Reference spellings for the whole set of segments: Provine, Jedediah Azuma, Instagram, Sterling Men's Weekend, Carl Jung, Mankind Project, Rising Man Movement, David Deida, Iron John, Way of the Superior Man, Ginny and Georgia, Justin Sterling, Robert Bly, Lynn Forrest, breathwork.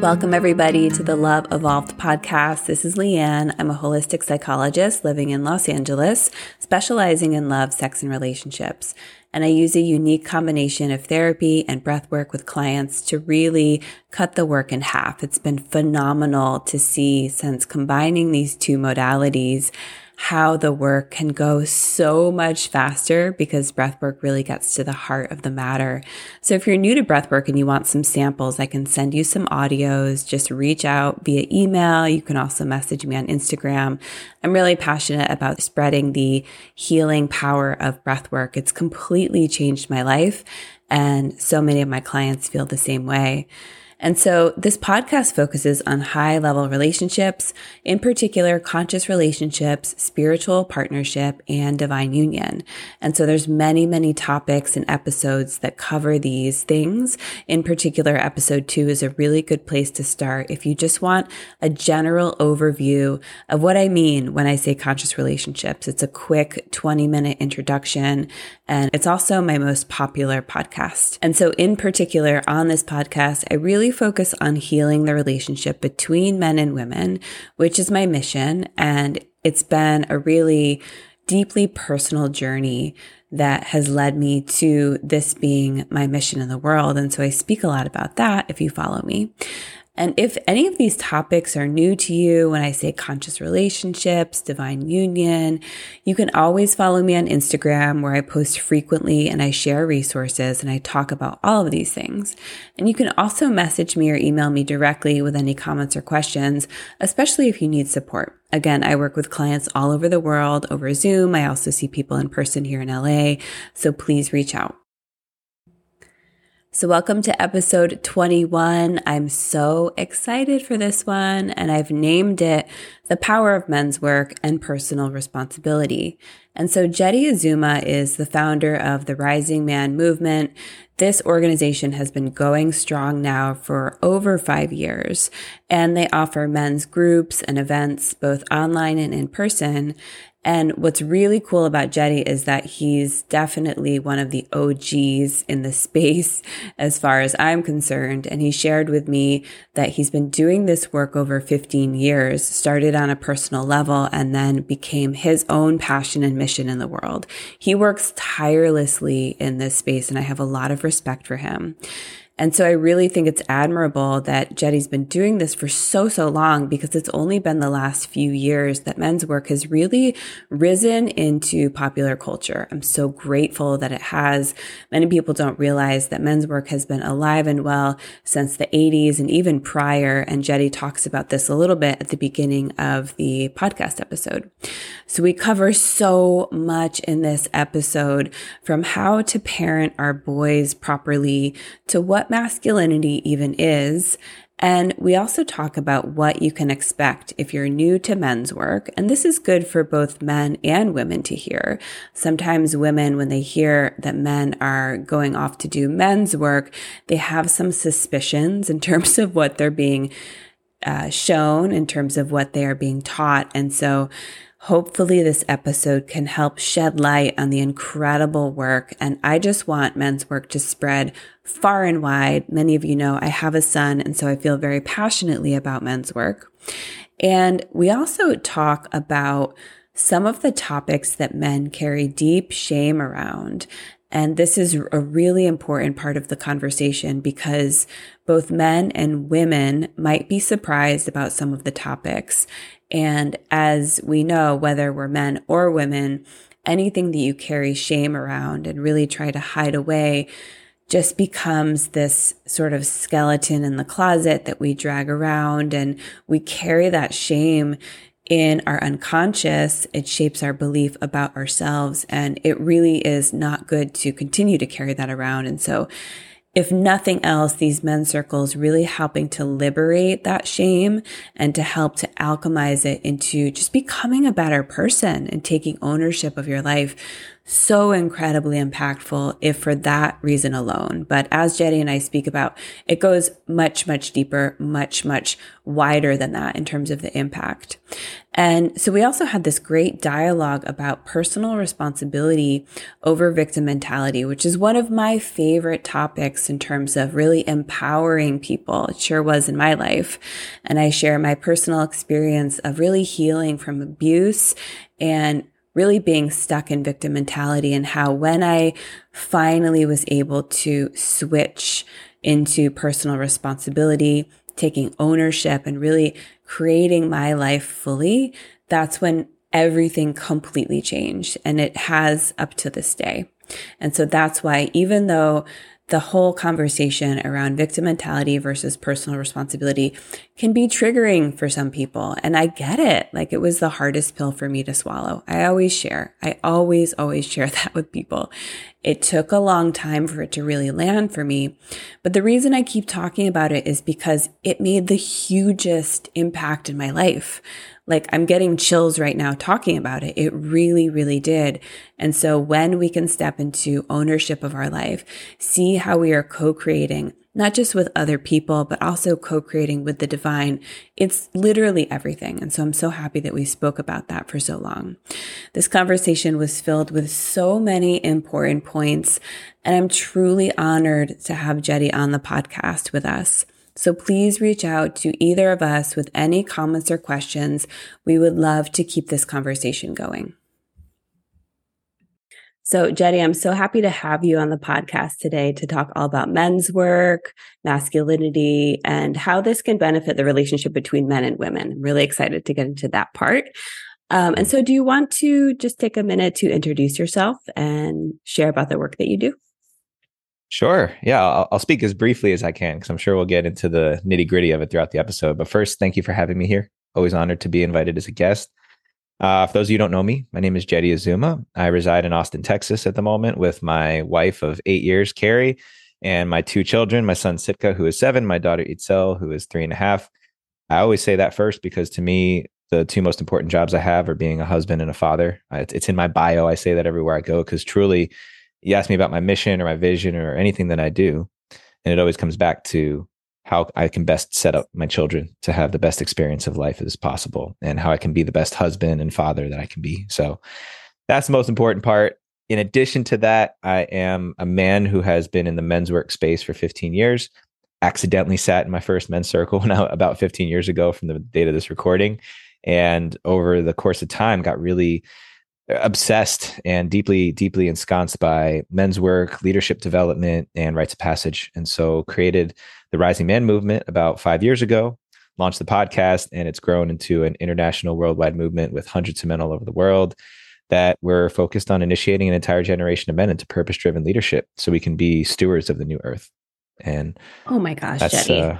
Welcome, everybody, to the Love Evolved podcast. This is Leanne. I'm a holistic psychologist living in Los Angeles, specializing in love, sex, and relationships. And I use a unique combination of therapy and breath work with clients to really cut the work in half. It's been phenomenal to see, since combining these two modalities, how the work can go so much faster because breathwork really gets to the heart of the matter. So if you're new to breathwork and you want some samples, I can send you some audios. Just reach out via email. You can also message me on Instagram. I'm really passionate about spreading the healing power of breathwork. It's completely changed my life, and so many of my clients feel the same way. And so this podcast focuses on high-level relationships, in particular conscious relationships, spiritual partnership, and divine union. And so there's many, many topics and episodes that cover these things. In particular, episode 2 is a really good place to start if you just want a general overview of what I mean when I say conscious relationships. It's a quick 20-minute introduction, and it's also my most popular podcast. And so in particular, on this podcast, I really focus on healing the relationship between men and women, which is my mission. And it's been a really deeply personal journey that has led me to this being my mission in the world. And so I speak a lot about that if you follow me. And if any of these topics are new to you, when I say conscious relationships, divine union, you can always follow me on Instagram, where I post frequently and I share resources and I talk about all of these things. And you can also message me or email me directly with any comments or questions, especially if you need support. Again, I work with clients all over the world over Zoom. I also see people in person here in LA, so please reach out. So welcome to episode 21. I'm so excited for this one, and I've named it The Power of Men's Work and Personal Responsibility. And so Jedediah Azuma is the founder of the Rising Man Movement. This organization has been going strong now for over 5 years, and they offer men's groups and events both online and in person. And what's really cool about Jedediah is that he's definitely one of the OGs in the space as far as I'm concerned. And he shared with me that he's been doing this work over 15 years, started on a personal level and then became his own passion and mission in the world. He works tirelessly in this space, and I have a lot of respect for him. And so I really think it's admirable that Jedediah's been doing this for so long, because it's only been the last few years that men's work has really risen into popular culture. I'm so grateful that it has. Many people don't realize that men's work has been alive and well since the 80s and even prior. And Jedediah talks about this a little bit at the beginning of the podcast episode. So we cover so much in this episode, from how to parent our boys properly to what masculinity even is. And we also talk about what you can expect if you're new to men's work. And this is good for both men and women to hear. Sometimes women, when they hear that men are going off to do men's work, they have some suspicions in terms of what they're being shown, in terms of what they are being taught. And so hopefully this episode can help shed light on the incredible work. And I just want men's work to spread far and wide. Many of you know I have a son, and so I feel very passionately about men's work. And we also talk about some of the topics that men carry deep shame around. And this is a really important part of the conversation, because both men and women might be surprised about some of the topics. And as we know, whether we're men or women, anything that you carry shame around and really try to hide away just becomes this sort of skeleton in the closet that we drag around, and we carry that shame in our unconscious. It shapes our belief about ourselves, and it really is not good to continue to carry that around. And so if nothing else, these men's circles really helping to liberate that shame and to help to alchemize it into just becoming a better person and taking ownership of your life. so incredibly impactful if for that reason alone. But as Jedi and I speak about, it goes much, much deeper, much, much wider than that in terms of the impact. And so we also had this great dialogue about personal responsibility over victim mentality, which is one of my favorite topics in terms of really empowering people. It sure was in my life. And I share my personal experience of really healing from abuse and really being stuck in victim mentality, and how when I finally was able to switch into personal responsibility, taking ownership and really creating my life fully, that's when everything completely changed. And it has up to this day. And so that's why, even though the whole conversation around victim mentality versus personal responsibility can be triggering for some people, and I get it. Like, it was the hardest pill for me to swallow. I always share that with people. It took a long time for it to really land for me. But the reason I keep talking about it is because it made the hugest impact in my life. Like, I'm getting chills right now talking about it. It really, really did. And so when we can step into ownership of our life, see how we are co-creating, not just with other people, but also co-creating with the divine, it's literally everything. And so I'm so happy that we spoke about that for so long. This conversation was filled with so many important points, and I'm truly honored to have Jedi on the podcast with us. So please reach out to either of us with any comments or questions. We would love to keep this conversation going. So Jedi, I'm so happy to have you on the podcast today to talk all about men's work, masculinity, and how this can benefit the relationship between men and women. I'm really excited to get into that part. And so do you want to just take a minute to introduce yourself and share about the work that you do? Sure. Yeah, I'll speak as briefly as I can, because I'm sure we'll get into the nitty gritty of it throughout the episode. But first, thank you for having me here. Always honored to be invited as a guest. For those of you who don't know me, my name is Jedediah Azuma. I reside in Austin, Texas at the moment with my wife of 8 years, Carrie, and my 2 children, my son Sitka, who is 7, my daughter Itzel, who is 3.5. I always say that first because, to me, the 2 most important jobs I have are being a husband and a father. It's in my bio. I say that everywhere I go, because truly, you ask me about my mission or my vision or anything that I do, and it always comes back to how I can best set up my children to have the best experience of life as possible, and how I can be the best husband and father that I can be. So that's the most important part. In addition to that, I am a man who has been in the men's work space for 15 years, accidentally sat in my first men's circle about 15 years ago from the date of this recording. And over the course of time, got really obsessed and deeply, deeply ensconced by men's work, leadership development, and rites of passage. And so created the Rising Man Movement about 5 years ago, launched the podcast, and it's grown into an international worldwide movement with hundreds of men all over the world that we're focused on initiating an entire generation of men into purpose-driven leadership so we can be stewards of the new earth. And oh my gosh, Jenny.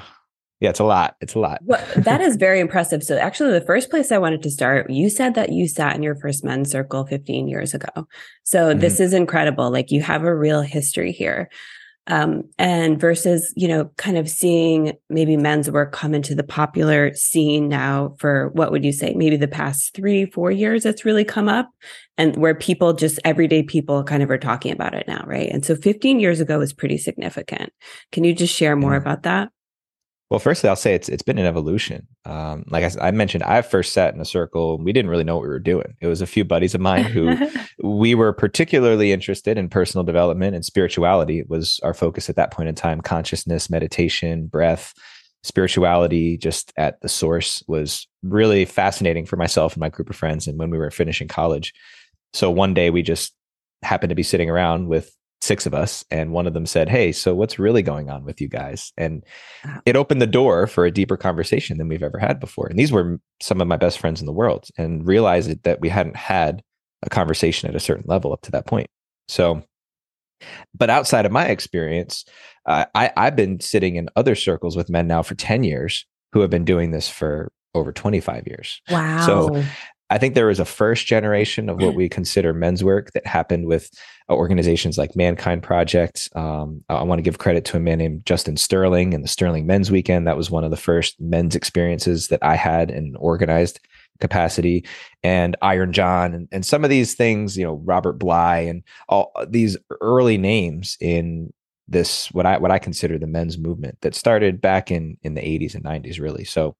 Yeah, it's a lot. It's a lot. Well, that is very impressive. So actually, the first place I wanted to start, you said that you sat in your first men's circle 15 years ago. So This is incredible. Like, you have a real history here. And versus, kind of seeing maybe men's work come into the popular scene now for, what would you say, maybe the past 3-4 years that's really come up, and where people, just everyday people, kind of are talking about it now, right? And so 15 years ago was pretty significant. Can you just share more about that? Well, firstly, I'll say it's been an evolution. Like I mentioned, I first sat in a circle. We didn't really know what we were doing. It was a few buddies of mine who we were particularly interested in personal development, and spirituality was our focus at that point in time. Consciousness, meditation, breath, spirituality, just at the source, was really fascinating for myself and my group of friends. And when we were finishing college, so one day we just happened to be sitting around with 6 of us, and one of them said, "Hey, so what's really going on with you guys?" And it opened the door for a deeper conversation than we've ever had before. And these were some of my best friends in the world, and realized that we hadn't had a conversation at a certain level up to that point. So, but outside of my experience, I've been sitting in other circles with men now for 10 years who have been doing this for over 25 years. Wow. So I think there was a first generation of what we consider men's work that happened with organizations like Mankind Project. I want to give credit to a man named Justin Sterling and the Sterling Men's Weekend. That was one of the first men's experiences that I had and organized. capacity, and Iron John, and some of these things, you know, Robert Bly, and all these early names in this, what I consider the men's movement that started back in the 80s and 90s, really. So,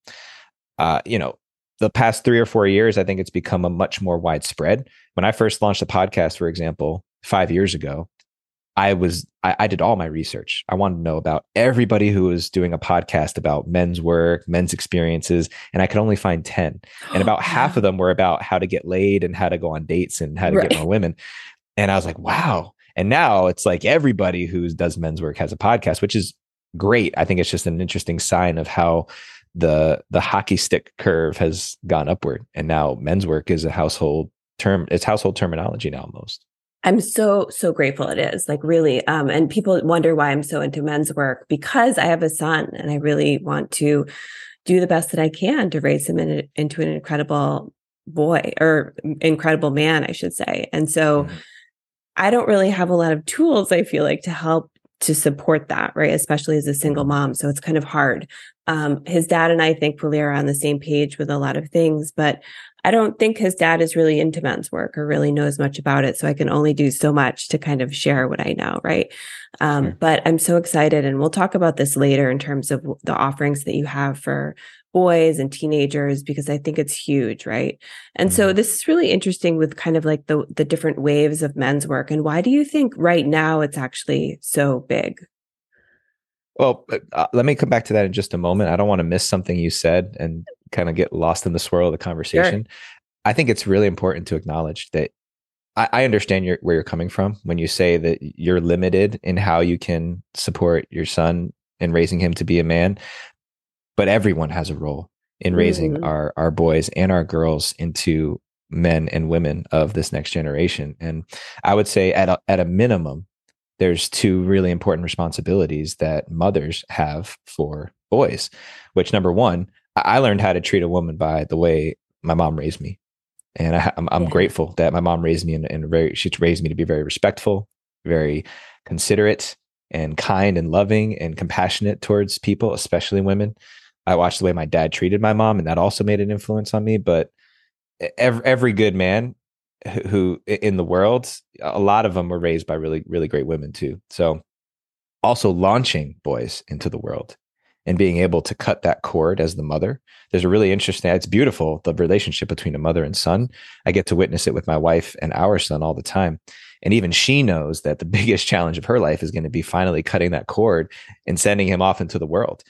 you know, the past 3 or 4 years, I think it's become a much more widespread. When I first launched the podcast, for example, 5 years ago, I did all my research. I wanted to know about everybody who was doing a podcast about men's work, men's experiences, and I could only find 10. And about half of them were about how to get laid and how to go on dates and how to get more women. And I was like, wow. And now it's like everybody who does men's work has a podcast, which is great. I think it's just an interesting sign of how the hockey stick curve has gone upward. And now men's work is a household term. It's household terminology now almost. I'm so grateful it is, like, really. And people wonder why I'm so into men's work, because I have a son and I really want to do the best that I can to raise him into an incredible boy, or incredible man, I should say. And so I don't really have a lot of tools, I feel like, to help to support that, right? Especially as a single mom. So it's kind of hard. His dad and I thankfully are on the same page with a lot of things, but I don't think his dad is really into men's work or really knows much about it. So I can only do so much to kind of share what I know, right? But I'm so excited. And we'll talk about this later in terms of the offerings that you have for boys and teenagers, because I think it's huge, right? And so this is really interesting with kind of like the different waves of men's work. And why do you think right now it's actually so big? Well, let me come back to that in just a moment. I don't want to miss something you said and kind of get lost in the swirl of the conversation. Sure. I think it's really important to acknowledge that I understand where you're coming from when you say that you're limited in how you can support your son in raising him to be a man. But everyone has a role in raising our boys and our girls into men and women of this next generation. And I would say at a minimum, there's two really important responsibilities that mothers have for boys, which, number one, I learned how to treat a woman by the way my mom raised me. And I'm grateful that my mom raised me she raised me to be very respectful, very considerate and kind and loving and compassionate towards people, especially women. I watched the way my dad treated my mom, and that also made an influence on me. But every good man who in the world, a lot of them were raised by really, really great women too. So also launching boys into the world and being able to cut that cord as the mother. There's a really interesting, it's beautiful, the relationship between a mother and son. I get to witness it with my wife and our son all the time. And even she knows that the biggest challenge of her life is going to be finally cutting that cord and sending him off into the world,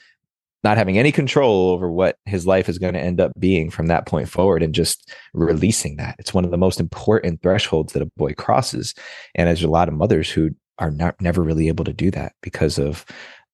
not having any control over what his life is going to end up being from that point forward, and just releasing that. It's one of the most important thresholds that a boy crosses. And there's a lot of mothers who are never really able to do that because of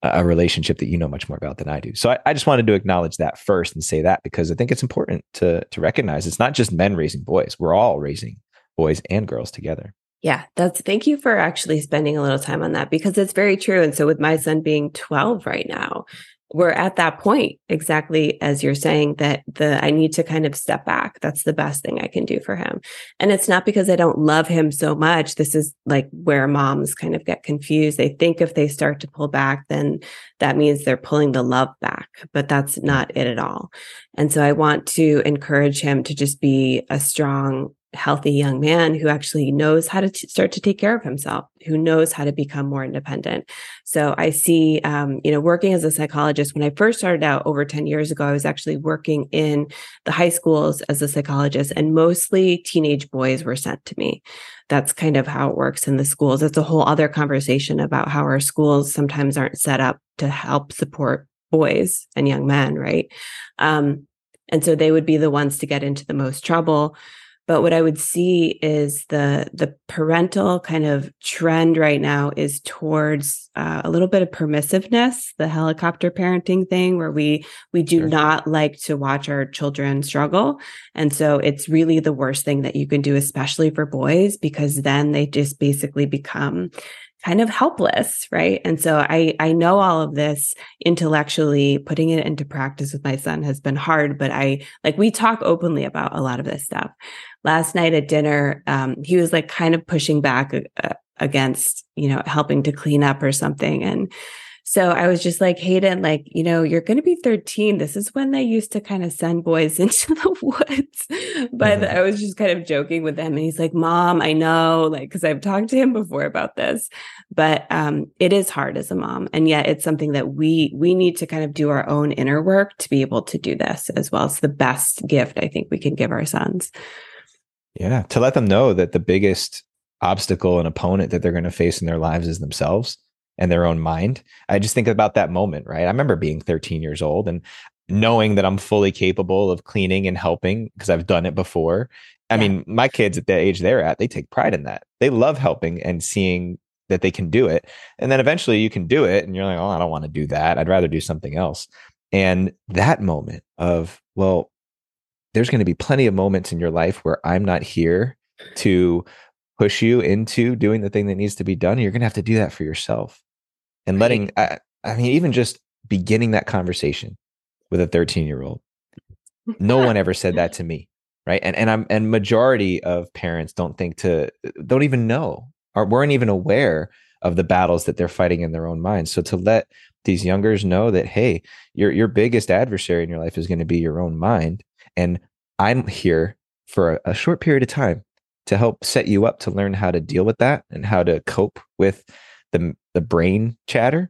a relationship that you know much more about than I do. So I just wanted to acknowledge that first and say that, because I think it's important to recognize it's not just men raising boys. We're all raising boys and girls together. Yeah, thank you for actually spending a little time on that, because it's very true. And so with my son being 12 right now, we're at that point, exactly as you're saying, that I need to kind of step back. That's the best thing I can do for him. And it's not because I don't love him so much. This is like where moms kind of get confused. They think if they start to pull back, then that means they're pulling the love back, but that's not it at all. And so I want to encourage him to just be a strong, healthy young man who actually knows how to start to take care of himself, who knows how to become more independent. So I see, working as a psychologist, when I first started out over 10 years ago, I was actually working in the high schools as a psychologist, and mostly teenage boys were sent to me. That's kind of how it works in the schools. That's a whole other conversation about how our schools sometimes aren't set up to help support boys and young men, right? And so they would be the ones to get into the most trouble. But what I would see is the parental kind of trend right now is towards a little bit of permissiveness, the helicopter parenting thing, where we do not like to watch our children struggle. And so it's really the worst thing that you can do, especially for boys, because then they just basically become kind of helpless, right? And so I know all of this intellectually. Putting it into practice with my son has been hard, but we talk openly about a lot of this stuff. Last night at dinner, he was like kind of pushing back against, helping to clean up or something. And So I was just like, Hayden, like, you know, you're going to be 13. This is when they used to kind of send boys into the woods. But I was just kind of joking with him. And he's like, Mom, I know, like, because I've talked to him before about this. But it is hard as a mom. And yet it's something that we need to kind of do our own inner work to be able to do this as well. It's the best gift I think we can give our sons. Yeah. To let them know that the biggest obstacle and opponent that they're going to face in their lives is themselves and their own mind. I just think about that moment, right? I remember being 13 years old and knowing that I'm fully capable of cleaning and helping because I've done it before. I mean, my kids at the age they're at, they take pride in that. They love helping and seeing that they can do it. And then eventually you can do it and you're like, oh, I don't want to do that. I'd rather do something else. And that moment of, well, there's going to be plenty of moments in your life where I'm not here to push you into doing the thing that needs to be done. You're going to have to do that for yourself. And letting, I mean, even just beginning that conversation with a 13-year-old, no one ever said that to me, right? And majority of parents don't even know or weren't even aware of the battles that they're fighting in their own minds. So to let these youngers know that, hey, your biggest adversary in your life is going to be your own mind. And I'm here for a short period of time to help set you up to learn how to deal with that and how to cope with the brain chatter.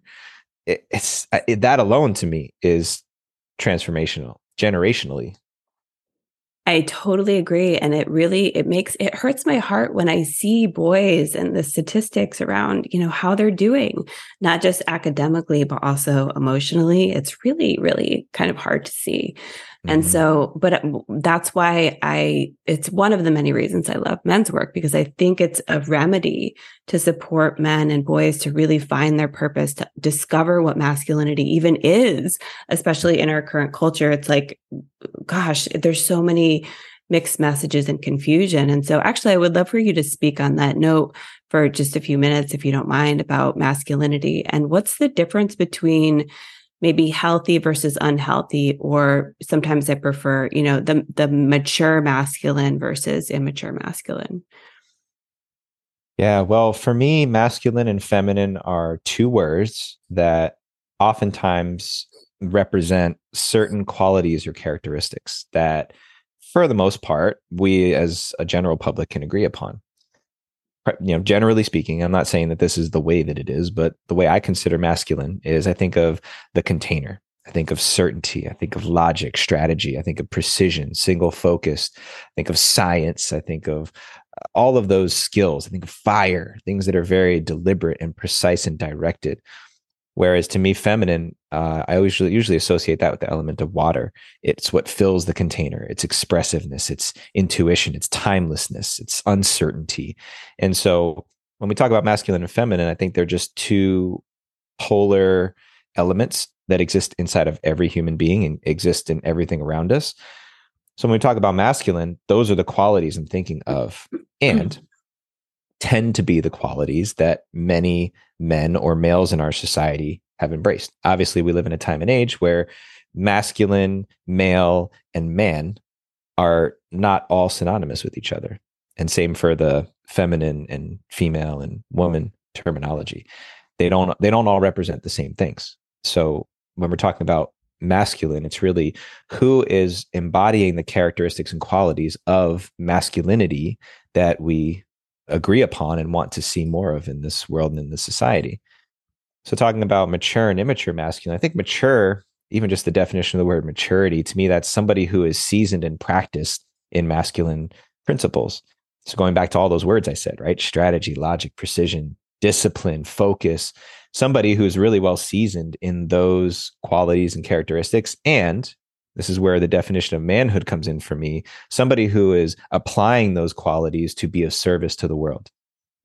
It's that alone to me is transformational, generationally. I totally agree. And it really, it hurts my heart when I see boys and the statistics around, you know, how they're doing, not just academically, but also emotionally. It's really, really kind of hard to see. Mm-hmm. And so, but that's why it's one of the many reasons I love men's work, because I think it's a remedy to support men and boys to really find their purpose, to discover what masculinity even is, especially in our current culture. It's like, gosh, there's so many mixed messages and confusion. And so actually, I would love for you to speak on that note for just a few minutes, if you don't mind, about masculinity and what's the difference between maybe healthy versus unhealthy, or sometimes I prefer, you know, the mature masculine versus immature masculine. Yeah, well, for me, masculine and feminine are two words that oftentimes represent certain qualities or characteristics that, for the most part, we as a general public can agree upon. You know, generally speaking, I'm not saying that this is the way that it is, but the way I consider masculine is I think of the container. I think of certainty. I think of logic, strategy. I think of precision, single focused. I think of science. I think of all of those skills. I think of fire, things that are very deliberate and precise and directed. Whereas to me, feminine, I usually associate that with the element of water. It's what fills the container. It's expressiveness. It's intuition. It's timelessness. It's uncertainty. And so when we talk about masculine and feminine, I think they're just two polar elements that exist inside of every human being and exist in everything around us. So when we talk about masculine, those are the qualities I'm thinking of and tend to be the qualities that many men or males in our society have embraced. Obviously, we live in a time and age where masculine, male, and man are not all synonymous with each other. And same for the feminine and female and woman terminology. They don't all represent the same things. So when we're talking about masculine, it's really who is embodying the characteristics and qualities of masculinity that we agree upon and want to see more of in this world and in this society. So talking about mature and immature masculine, I think mature, even just the definition of the word maturity, to me, that's somebody who is seasoned and practiced in masculine principles. So going back to all those words I said, right? Strategy, logic, precision, discipline, focus, somebody who is really well seasoned in those qualities and characteristics. And this is where the definition of manhood comes in for me, somebody who is applying those qualities to be of service to the world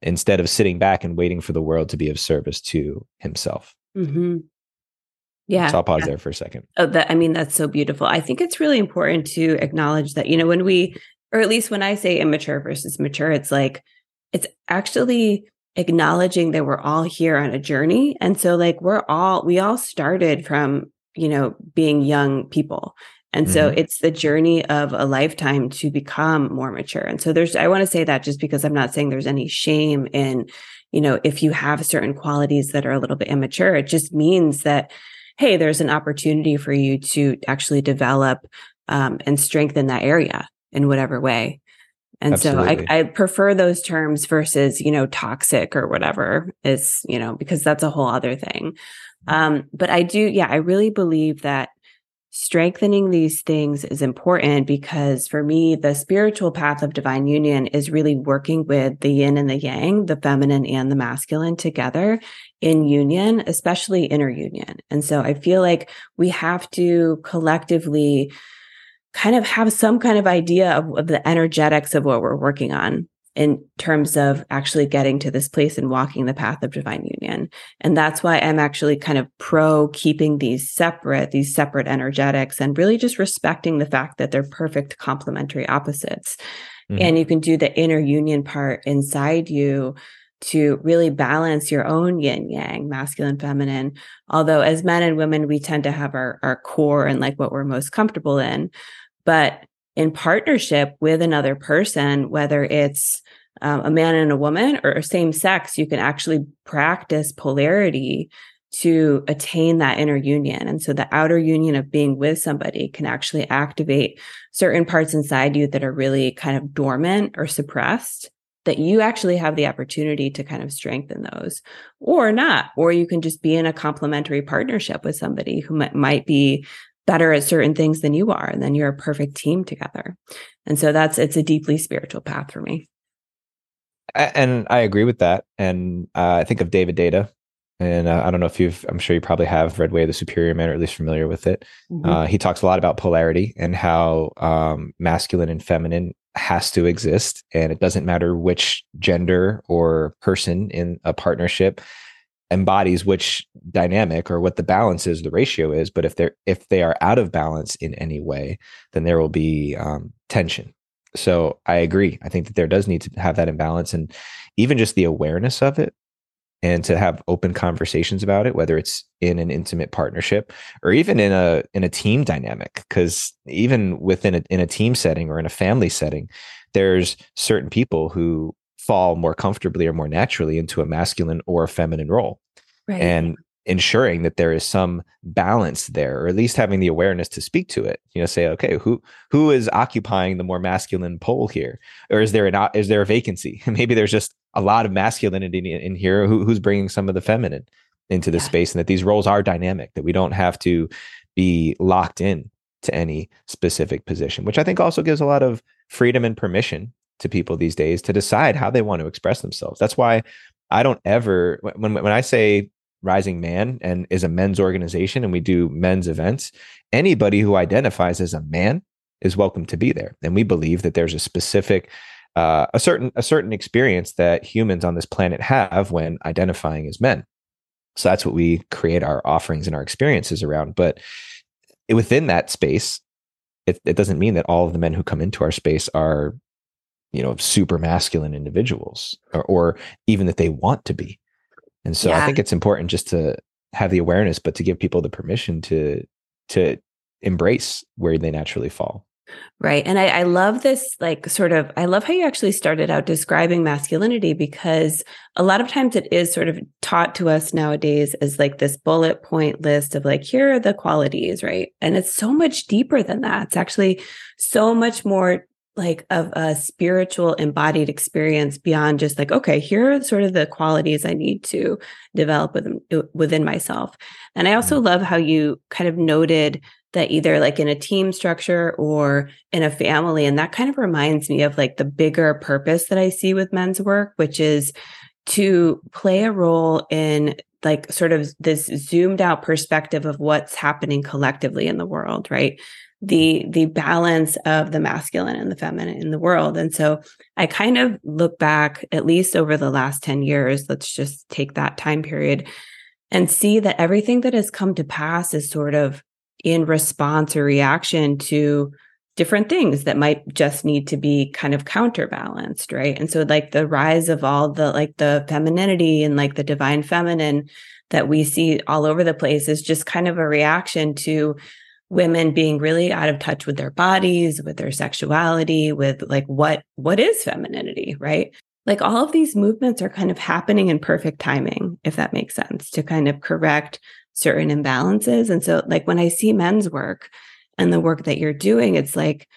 instead of sitting back and waiting for the world to be of service to himself. Mm-hmm. Yeah. So I'll pause there for a second. Oh, that's so beautiful. I think it's really important to acknowledge that, you know, when we, or at least when I say immature versus mature, it's like, it's actually acknowledging that we're all here on a journey. And so like, we all started from, you know, being young people. And so it's the journey of a lifetime to become more mature. And so I want to say that just because I'm not saying there's any shame in, you know, if you have certain qualities that are a little bit immature, it just means that, hey, there's an opportunity for you to actually develop and strengthen that area in whatever way. And absolutely. So I prefer those terms versus, you know, toxic or whatever is, you know, because that's a whole other thing. But I do, yeah, I really believe that strengthening these things is important because for me, the spiritual path of divine union is really working with the yin and the yang, the feminine and the masculine together in union, especially inner union. And so I feel like we have to collectively kind of have some kind of idea of the energetics of what we're working on in terms of actually getting to this place and walking the path of divine union. And that's why I'm actually kind of pro keeping these separate energetics and really just respecting the fact that they're perfect complementary opposites. Mm-hmm. And you can do the inner union part inside you to really balance your own yin yang, masculine, feminine. Although as men and women, we tend to have our core and like what we're most comfortable in. But in partnership with another person, whether it's a man and a woman or same sex, you can actually practice polarity to attain that inner union. And so the outer union of being with somebody can actually activate certain parts inside you that are really kind of dormant or suppressed, that you actually have the opportunity to kind of strengthen those or not. Or you can just be in a complementary partnership with somebody who might be better at certain things than you are. And then you're a perfect team together. And so it's a deeply spiritual path for me. And I agree with that. And I think of David Deida. And I don't know if I'm sure you probably have read Way of the Superior Man, or at least familiar with it. Mm-hmm. He talks a lot about polarity and how masculine and feminine has to exist. And it doesn't matter which gender or person in a partnership embodies which dynamic or what the balance is, the ratio is. But if they are out of balance in any way, then there will be tension. So I agree. I think that there does need to have that imbalance, and even just the awareness of it, and to have open conversations about it, whether it's in an intimate partnership or even in a team dynamic. Because even within in a team setting or in a family setting, there's certain people who fall more comfortably or more naturally into a masculine or a feminine role. Right. And ensuring that there is some balance there, or at least having the awareness to speak to it, you know, say, okay, who is occupying the more masculine pole here? Or is there a vacancy? Maybe there's just a lot of masculinity in here. Who's bringing some of the feminine into the space, and that these roles are dynamic, that we don't have to be locked in to any specific position, which I think also gives a lot of freedom and permission to people these days to decide how they want to express themselves. That's why I don't ever, when I say Rising Man and is a men's organization and we do men's events, anybody who identifies as a man is welcome to be there. And we believe that there's a specific a certain experience that humans on this planet have when identifying as men. So that's what we create our offerings and our experiences around. But within that space, it doesn't mean that all of the men who come into our space are, you know, super masculine individuals, or even that they want to be. And so I think it's important just to have the awareness, but to give people the permission to embrace where they naturally fall. Right. And I love this, like, sort of, I love how you actually started out describing masculinity, because a lot of times it is sort of taught to us nowadays as like this bullet point list of like, here are the qualities, right? And it's so much deeper than that. It's actually so much more like of a spiritual embodied experience beyond just like, okay, here are sort of the qualities I need to develop within myself. And I also love how you kind of noted that either like in a team structure or in a family. And that kind of reminds me of like the bigger purpose that I see with men's work, which is to play a role in like sort of this zoomed out perspective of what's happening collectively in the world, right? The balance of the masculine and the feminine in the world. And so I kind of look back, at least over the last 10 years, let's just take that time period, and see that everything that has come to pass is sort of in response or reaction to different things that might just need to be kind of counterbalanced, right? And so like the rise of all the like the femininity and like the divine feminine that we see all over the place is just kind of a reaction to women being really out of touch with their bodies, with their sexuality, with like what is femininity, right? like all of these movements are kind of happening in perfect timing, if that makes sense, to kind of correct certain imbalances. And so like when I see men's work and the work that you're doing, it's like,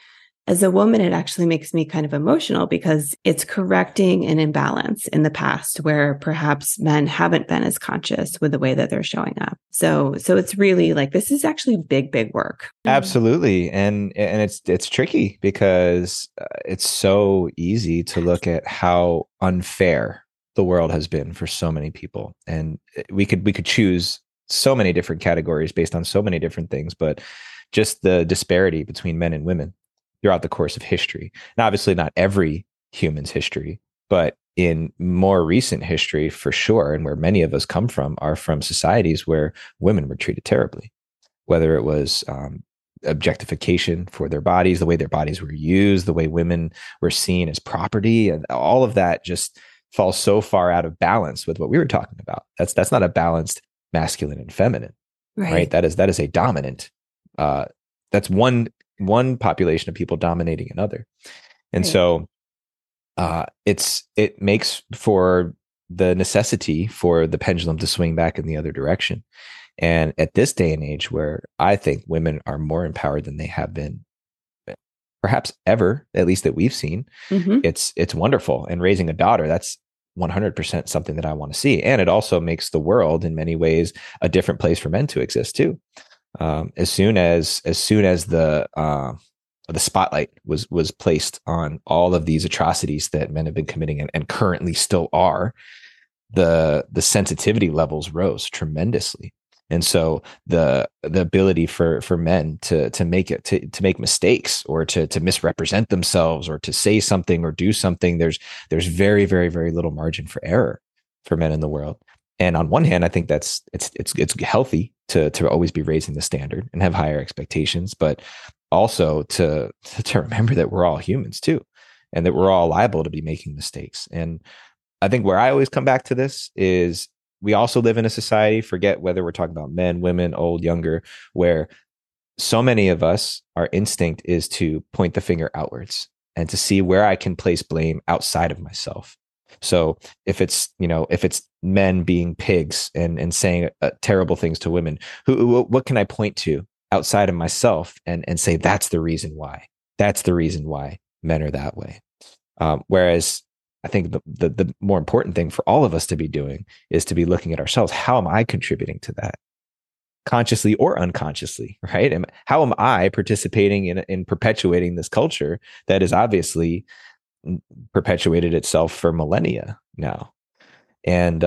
as a woman, it actually makes me kind of emotional because it's correcting an imbalance in the past where perhaps men haven't been as conscious with the way that they're showing up. So it's really like, this is actually big, big work. Absolutely. And it's tricky because it's so easy to look at how unfair the world has been for so many people. And we could choose so many different categories based on so many different things, but just the disparity between men and women throughout the course of history. Now, obviously not every human's history, but in more recent history for sure, and where many of us come from are from societies where women were treated terribly, whether it was objectification for their bodies, the way their bodies were used, the way women were seen as property, and all of that just falls so far out of balance with what we were talking about. That's not a balanced masculine and feminine, right? That is a dominant, that's one population of people dominating another. And so it makes for the necessity for the pendulum to swing back in the other direction. And at this day and age where I think women are more empowered than they have been perhaps ever, at least that we've seen, it's wonderful. And raising a daughter, that's 100% something that I want to see. And it also makes the world in many ways a different place for men to exist too. As soon as the spotlight was placed on all of these atrocities that men have been committing and currently still are, the sensitivity levels rose tremendously. And so the ability for men to make mistakes or to misrepresent themselves or to say something or do something, there's very, very, very little margin for error for men in the world. And on one hand, I think that's it's healthy to always be raising the standard and have higher expectations, but also to remember that we're all humans too, and that we're all liable to be making mistakes. And I think where I always come back to this is we also live in a society, forget whether we're talking about men, women, old, younger, where so many of us, our instinct is to point the finger outwards and to see where I can place blame outside of myself. So if it's men being pigs and saying terrible things to women, what can I point to outside of myself and say, that's the reason why men are that way. Whereas I think the more important thing for all of us to be doing is to be looking at ourselves. How am I contributing to that consciously or unconsciously, right? And how am I participating in perpetuating this culture that is obviously perpetuated itself for millennia now? And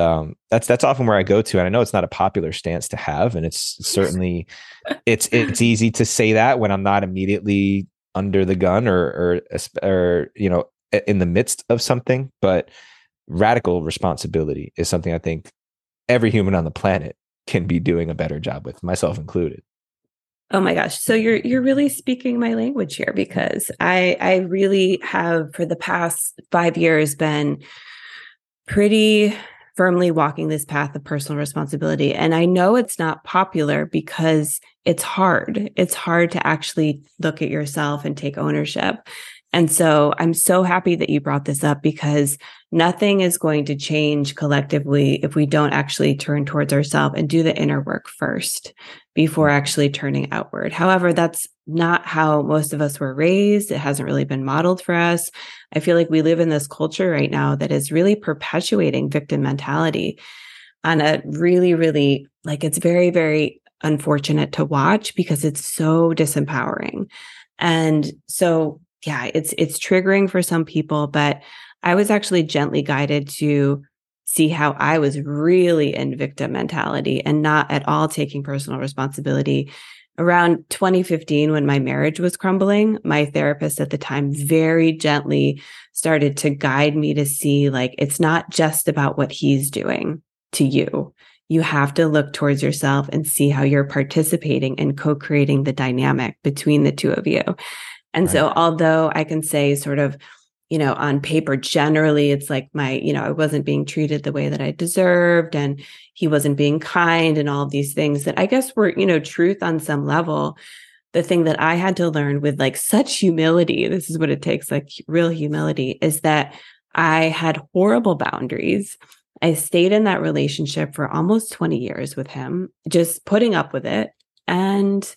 that's often where I go to. And I know it's not a popular stance to have, and it's certainly it's easy to say that when I'm not immediately under the gun or in the midst of something. But radical responsibility is something I think every human on the planet can be doing a better job with, myself included. Oh my gosh. So you're really speaking my language here, because I really have for the past 5 years been pretty firmly walking this path of personal responsibility. And I know it's not popular because it's hard. It's hard to actually look at yourself and take ownership. And so I'm so happy that you brought this up, because nothing is going to change collectively if we don't actually turn towards ourselves and do the inner work first before actually turning outward. However, that's not how most of us were raised. It hasn't really been modeled for us. I feel like we live in this culture right now that is really perpetuating victim mentality on a really, really, like, it's very, very unfortunate to watch because it's so disempowering. And so, yeah, it's triggering for some people, but I was actually gently guided to see how I was really in victim mentality and not at all taking personal responsibility. Around 2015, when my marriage was crumbling, my therapist at the time very gently started to guide me to see, like, it's not just about what he's doing to you. You have to look towards yourself and see how you're participating and co-creating the dynamic between the two of you. And so, although I can say sort of, on paper, generally, it's like I wasn't being treated the way that I deserved, and he wasn't being kind, and all of these things that I guess were, truth on some level. The thing that I had to learn with like such humility, this is what it takes, like real humility, is that I had horrible boundaries. I stayed in that relationship for almost 20 years with him, just putting up with it. And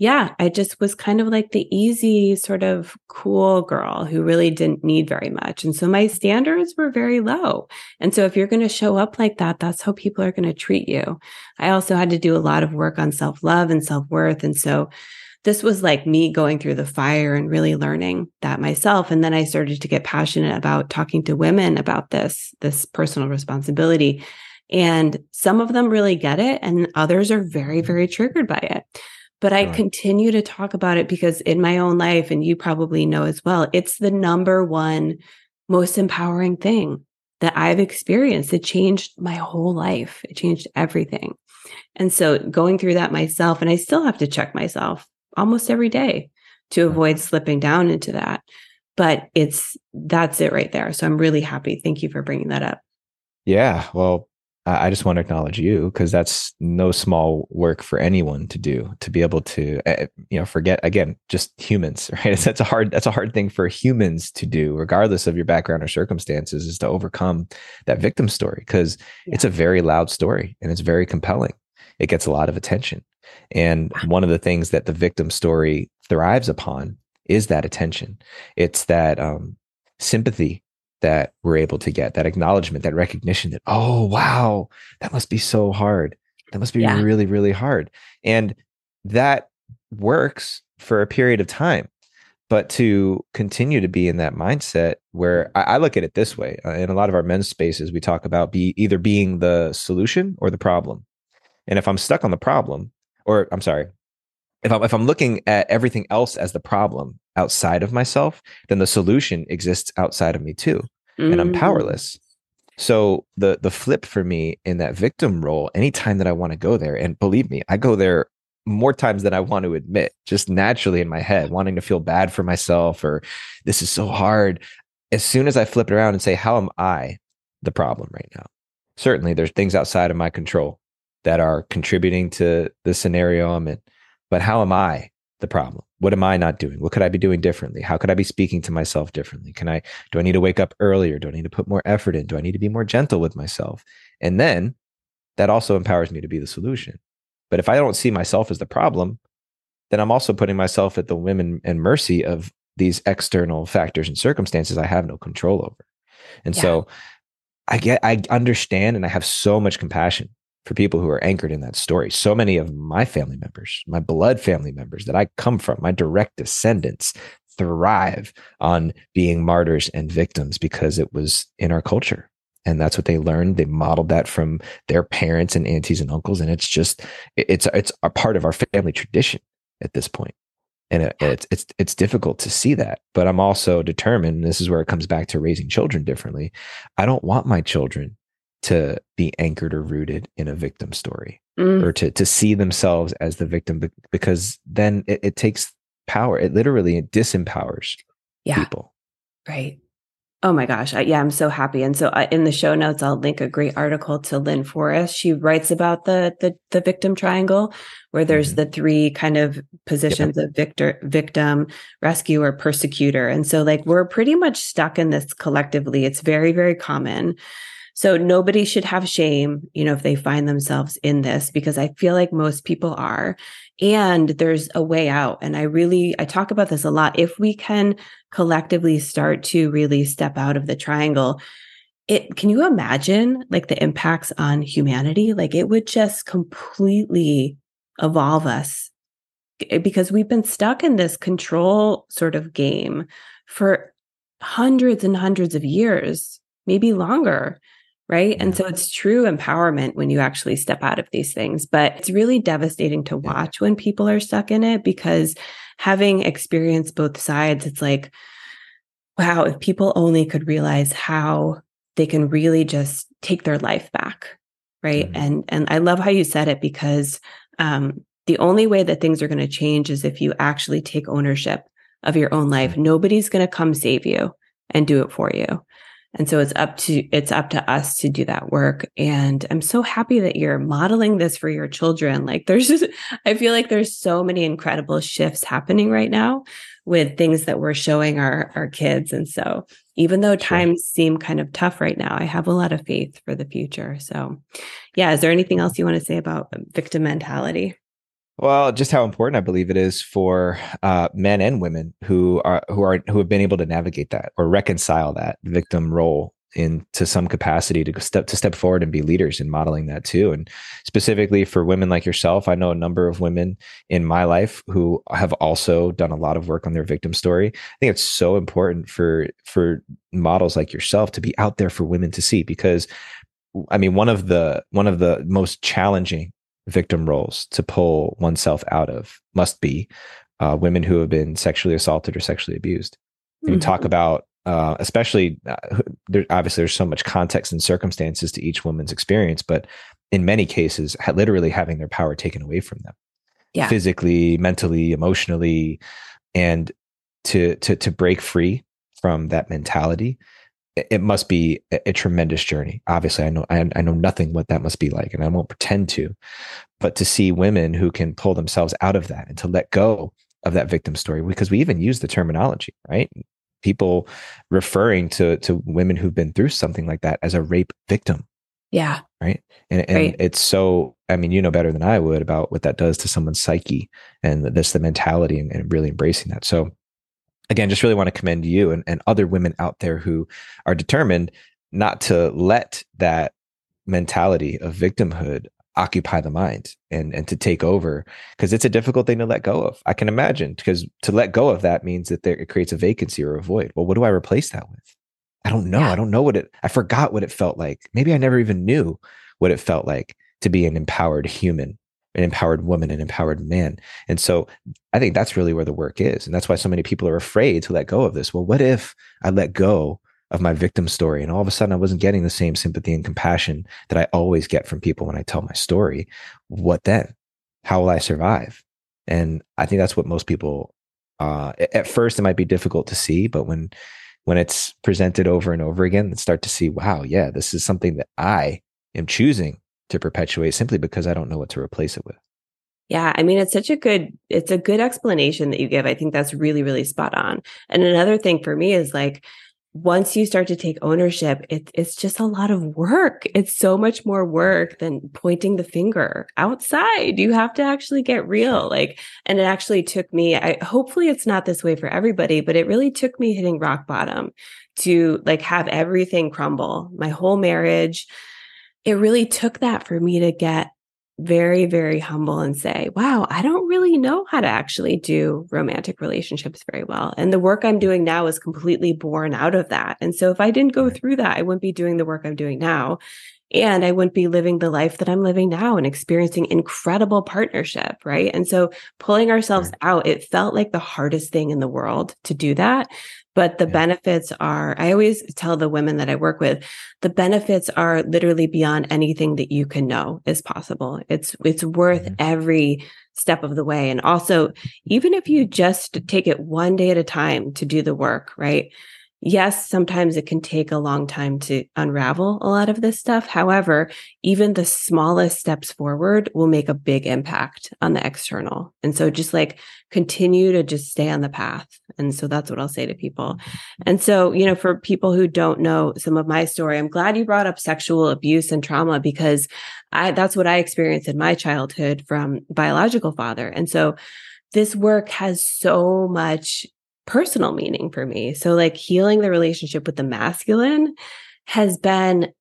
yeah, I just was kind of like the easy sort of cool girl who really didn't need very much. And so my standards were very low. And so if you're going to show up like that, that's how people are going to treat you. I also had to do a lot of work on self-love and self-worth. And so this was like me going through the fire and really learning that myself. And then I started to get passionate about talking to women about this personal responsibility. And some of them really get it, and others are very, very triggered by it. But I continue to talk about it because in my own life, and you probably know as well, it's the number one most empowering thing that I've experienced. It changed my whole life. It changed everything. And so going through that myself, and I still have to check myself almost every day to avoid slipping down into that. But that's it right there. So I'm really happy. Thank you for bringing that up. Yeah. Well, I just want to acknowledge you, because that's no small work for anyone to do, to be able to, forget again, just humans, right? That's a hard thing for humans to do, regardless of your background or circumstances, is to overcome that victim story, because it's a very loud story and it's very compelling. It gets a lot of attention. And one of the things that the victim story thrives upon is that attention. It's that sympathy that we're able to get, that acknowledgement, that recognition that, oh, wow, that must be so hard. That must be really, really hard. And that works for a period of time. But to continue to be in that mindset where I look at it this way, in a lot of our men's spaces, we talk about either being the solution or the problem. And if I'm stuck on the problem, if I'm looking at everything else as the problem outside of myself, then the solution exists outside of me too, and I'm powerless. So the flip for me in that victim role, anytime that I want to go there, and believe me, I go there more times than I want to admit, just naturally in my head, wanting to feel bad for myself, or this is so hard. As soon as I flip it around and say, how am I the problem right now? Certainly there's things outside of my control that are contributing to the scenario I'm in. But how am I the problem? What am I not doing? What could I be doing differently? How could I be speaking to myself differently? Do I need to wake up earlier? Do I need to put more effort in? Do I need to be more gentle with myself? And then that also empowers me to be the solution. But if I don't see myself as the problem, then I'm also putting myself at the whim and mercy of these external factors and circumstances I have no control over. And so I understand, and I have so much compassion for people who are anchored in that story. So many of my family members, my blood family members that I come from, my direct descendants, thrive on being martyrs and victims because it was in our culture. And that's what they learned. They modeled that from their parents and aunties and uncles. And it's just, it's a part of our family tradition at this point. And it's difficult to see that, but I'm also determined, and this is where it comes back to raising children differently. I don't want my children to be anchored or rooted in a victim story, or to see themselves as the victim, because then it takes power. It literally disempowers people. Right. Oh my gosh. I'm so happy. And so in the show notes, I'll link a great article to Lynn Forrest. She writes about the victim triangle, where there's the three kind of positions of victim, rescuer, persecutor. And so like, we're pretty much stuck in this collectively. It's very, very common. So nobody should have shame, if they find themselves in this, because I feel like most people are, and there's a way out. And I talk about this a lot. If we can collectively start to really step out of the triangle, can you imagine like the impacts on humanity? Like it would just completely evolve us, because we've been stuck in this control sort of game for hundreds and hundreds of years, maybe longer. Right. And so it's true empowerment when you actually step out of these things. But it's really devastating to watch when people are stuck in it, because having experienced both sides, it's like, wow, if people only could realize how they can really just take their life back. Right. And I love how you said it, because the only way that things are going to change is if you actually take ownership of your own life. Nobody's going to come save you and do it for you. And so it's up to us to do that work. And I'm so happy that you're modeling this for your children. Like I feel like there's so many incredible shifts happening right now with things that we're showing our kids. And so even though times seem kind of tough right now, I have a lot of faith for the future. So yeah, is there anything else you want to say about victim mentality? Well, just how important I believe it is for men and women who have been able to navigate that or reconcile that victim role into some capacity to step forward and be leaders in modeling that too. And specifically for women like yourself, I know a number of women in my life who have also done a lot of work on their victim story. I think it's so important for models like yourself to be out there for women to see, because I mean, one of the most challenging victim roles to pull oneself out of must be women who have been sexually assaulted or sexually abused. Mm-hmm. And we talk about there's so much context and circumstances to each woman's experience, but in many cases, literally having their power taken away from them, physically, mentally, emotionally, and to break free from that mentality, it must be a tremendous journey. Obviously, I know nothing what that must be like, and I won't pretend to, but to see women who can pull themselves out of that and to let go of that victim story, because we even use the terminology, right? People referring to women who've been through something like that as a rape victim. Yeah. Right. And right. It's so, I mean, you know better than I would about what that does to someone's psyche and the mentality and really embracing that. So again, just really want to commend you and other women out there who are determined not to let that mentality of victimhood occupy the mind and to take over, because it's a difficult thing to let go of. I can imagine, because to let go of that means that it creates a vacancy or a void. Well, what do I replace that with? I don't know. Yeah. I don't know I forgot what it felt like. Maybe I never even knew what it felt like to be an empowered human, an empowered woman, an empowered man. And so I think that's really where the work is. And that's why so many people are afraid to let go of this. Well, what if I let go of my victim story, and all of a sudden I wasn't getting the same sympathy and compassion that I always get from people when I tell my story? What then? How will I survive? And I think that's what most people, at first it might be difficult to see, but when it's presented over and over again, they start to see, wow, yeah, this is something that I am choosing to perpetuate simply because I don't know what to replace it with. Yeah. I mean, it's a good explanation that you give. I think that's really, really spot on. And another thing for me is like, once you start to take ownership, it's just a lot of work. It's so much more work than pointing the finger outside. You have to actually get real. And it actually took me, hopefully it's not this way for everybody, but it really took me hitting rock bottom to have everything crumble, my whole marriage. It really took that for me to get very, very humble and say, wow, I don't really know how to actually do romantic relationships very well. And the work I'm doing now is completely born out of that. And so if I didn't go through that, I wouldn't be doing the work I'm doing now. And I wouldn't be living the life that I'm living now and experiencing incredible partnership, right? And so pulling ourselves out, it felt like the hardest thing in the world to do that. But the benefits are, I always tell the women that I work with, the benefits are literally beyond anything that you can know is possible. It's worth every step of the way. And also, even if you just take it one day at a time to do the work, right? Yes, sometimes it can take a long time to unravel a lot of this stuff. However, even the smallest steps forward will make a big impact on the external. And so just continue to just stay on the path. And so that's what I'll say to people. And so, for people who don't know some of my story, I'm glad you brought up sexual abuse and trauma, because that's what I experienced in my childhood from biological father. And so this work has so much personal meaning for me. So healing the relationship with the masculine has been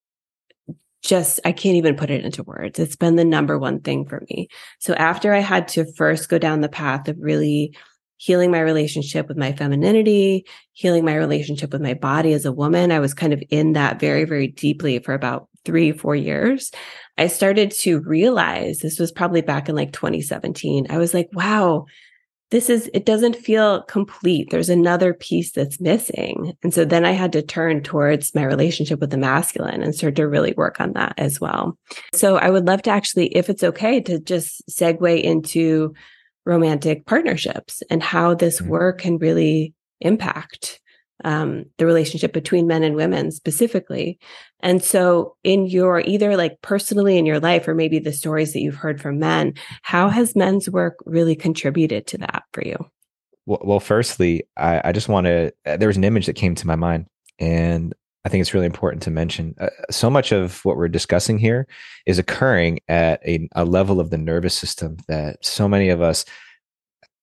just, I can't even put it into words. It's been the number one thing for me. So after I had to first go down the path of really healing my relationship with my femininity, healing my relationship with my body as a woman, I was kind of in that very, very deeply for about 3-4 years. I started to realize, this was probably back in 2017. I was like, wow, it doesn't feel complete. There's another piece that's missing. And so then I had to turn towards my relationship with the masculine and start to really work on that as well. So I would love to actually, if it's okay, to just segue into romantic partnerships and how this work can really impact the relationship between men and women specifically. And so in your either personally in your life, or maybe the stories that you've heard from men, how has men's work really contributed to that for you? Well, firstly, I just want to, there was an image that came to my mind And I think it's really important to mention so much of what we're discussing here is occurring at a level of the nervous system that so many of us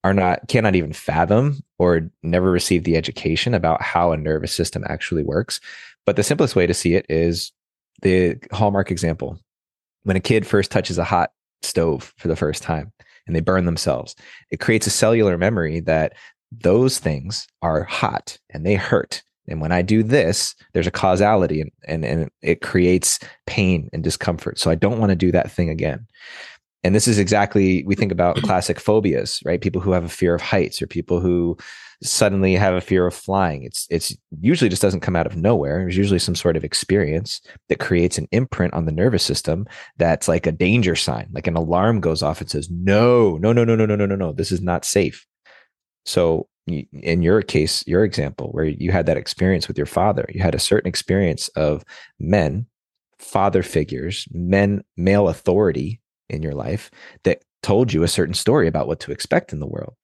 cannot even fathom or never receive the education about how a nervous system actually works. But the simplest way to see it is the Hallmark example. When a kid first touches a hot stove for the first time and they burn themselves, it creates a cellular memory that those things are hot and they hurt. And when I do this, there's a causality and it creates pain and discomfort. So I don't want to do that thing again. And this is exactly, we think about classic phobias, right? People who have a fear of heights or people who suddenly have a fear of flying. It's usually just doesn't come out of nowhere. There's usually some sort of experience that creates an imprint on the nervous system that's like a danger sign, like an alarm goes off and says, no, this is not safe. So in your case, your example, where you had that experience with your father, you had a certain experience of men, father figures, men, male authority in your life that told you a certain story about what to expect in the world.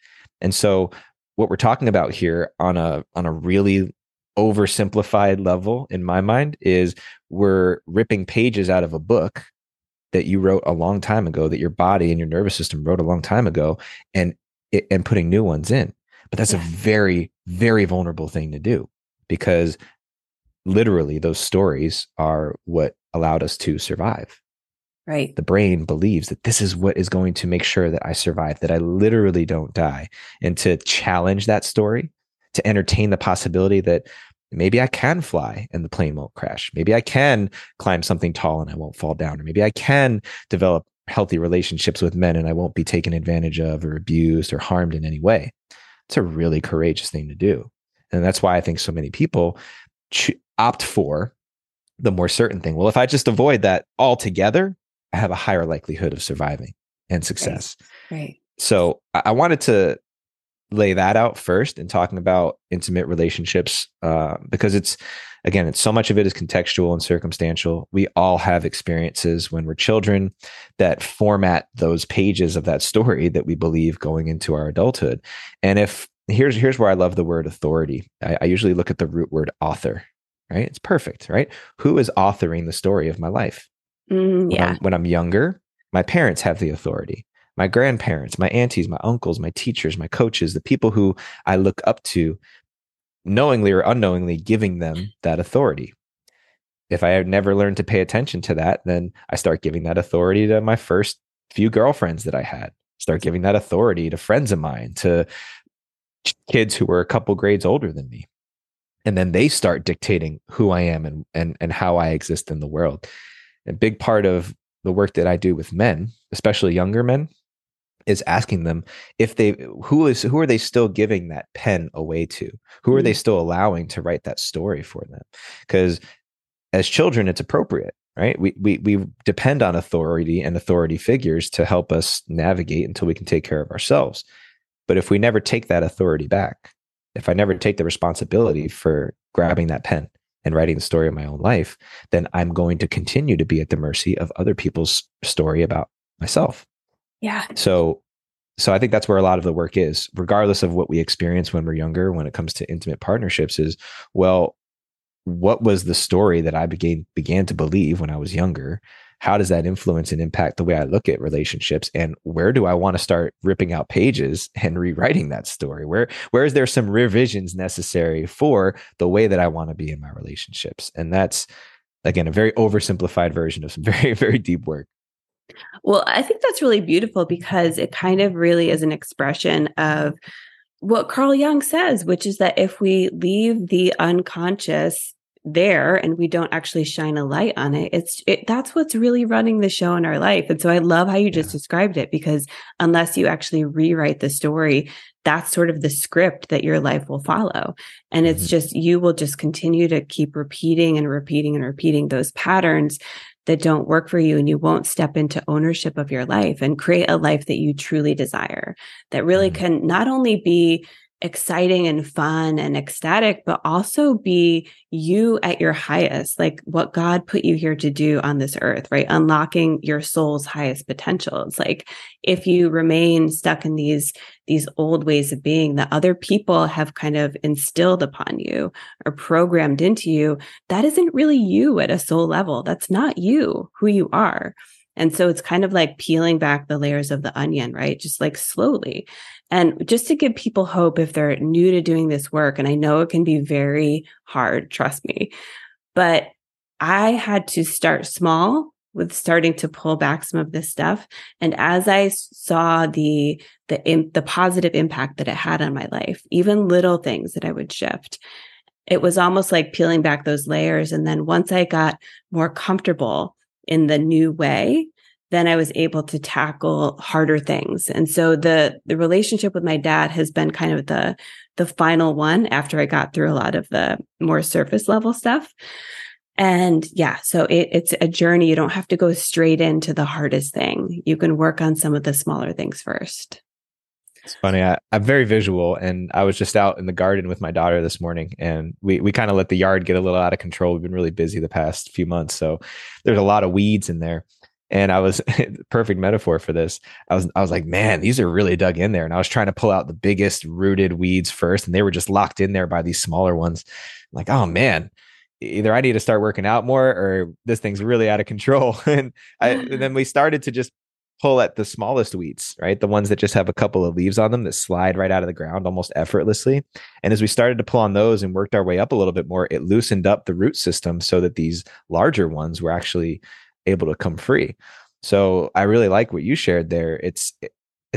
And so what we're talking about here on a really oversimplified level, in my mind, is we're ripping pages out of a book that you wrote a long time ago, that your body and your nervous system wrote a long time ago, and putting new ones in. But that's a very, very vulnerable thing to do, because literally those stories are what allowed us to survive. Right. The brain believes that this is what is going to make sure that I survive, that I literally don't die. And to challenge that story, to entertain the possibility that maybe I can fly and the plane won't crash. Maybe I can climb something tall and I won't fall down. Or maybe I can develop healthy relationships with men and I won't be taken advantage of or abused or harmed in any way. It's a really courageous thing to do. And that's why I think so many people opt for the more certain thing. Well, if I just avoid that altogether, I have a higher likelihood of surviving and success. Right. So I wanted to lay that out first in talking about intimate relationships, because it's so much of it is contextual and circumstantial. We all have experiences when we're children that format those pages of that story that we believe going into our adulthood. And here's where I love the word authority. I usually look at the root word author, right? It's perfect, right? Who is authoring the story of my life? When I'm younger, my parents have the authority. My grandparents, my aunties, my uncles, my teachers, my coaches, the people who I look up to, knowingly or unknowingly giving them that authority. If I had never learned to pay attention to that, then I start giving that authority to my first few girlfriends that I had, start giving that authority to friends of mine, to kids who were a couple grades older than me. And then they start dictating who I am and how I exist in the world. A big part of the work that I do with men, especially younger men, is asking them who are they still giving that pen away to? Who are they still allowing to write that story for them? Because as children, it's appropriate, right? We depend on authority and authority figures to help us navigate until we can take care of ourselves. But if we never take that authority back, if I never take the responsibility for grabbing that pen and writing the story of my own life, then I'm going to continue to be at the mercy of other people's story about myself. Yeah. So I think that's where a lot of the work is, regardless of what we experience when we're younger, when it comes to intimate partnerships, is, well, what was the story that I began to believe when I was younger? How does that influence and impact the way I look at relationships? And where do I want to start ripping out pages and rewriting that story? Where is there some revisions necessary for the way that I want to be in my relationships? And that's, again, a very oversimplified version of some very, very deep work. Well, I think that's really beautiful, because it kind of really is an expression of what Carl Jung says, which is that if we leave the unconscious there and we don't actually shine a light on it, that's what's really running the show in our life. And so I love how you just described it, because unless you actually rewrite the story, that's sort of the script that your life will follow. And it's just, you will just continue to keep repeating and repeating and repeating those patterns that don't work for you, and you won't step into ownership of your life and create a life that you truly desire, that really can not only be exciting and fun and ecstatic, but also be you at your highest, like what God put you here to do on this earth, right? Unlocking your soul's highest potential. It's like, if you remain stuck in these old ways of being that other people have kind of instilled upon you or programmed into you, that isn't really you at a soul level. That's not you, who you are. And so it's kind of like peeling back the layers of the onion, right? Just like slowly. And just to give people hope if they're new to doing this work, and I know it can be very hard, trust me, but I had to start small with starting to pull back some of this stuff. And as I saw the positive impact that it had on my life, even little things that I would shift, it was almost like peeling back those layers. And then once I got more comfortable in the new way, then I was able to tackle harder things. And so the relationship with my dad has been kind of the final one after I got through a lot of the more surface level stuff. And yeah, so it's a journey. You don't have to go straight into the hardest thing. You can work on some of the smaller things first. It's funny. I'm very visual, and I was just out in the garden with my daughter this morning, and we kind of let the yard get a little out of control. We've been really busy the past few months, so there's a lot of weeds in there. And I was perfect metaphor for this. I was like, man, these are really dug in there. And I was trying to pull out the biggest rooted weeds first, and they were just locked in there by these smaller ones. I'm like, oh man, either I need to start working out more, or this thing's really out of control. And then we started to just pull at the smallest weeds, right? The ones that just have a couple of leaves on them that slide right out of the ground almost effortlessly. And as we started to pull on those and worked our way up a little bit more, it loosened up the root system so that these larger ones were actually able to come free. So I really like what you shared there. It's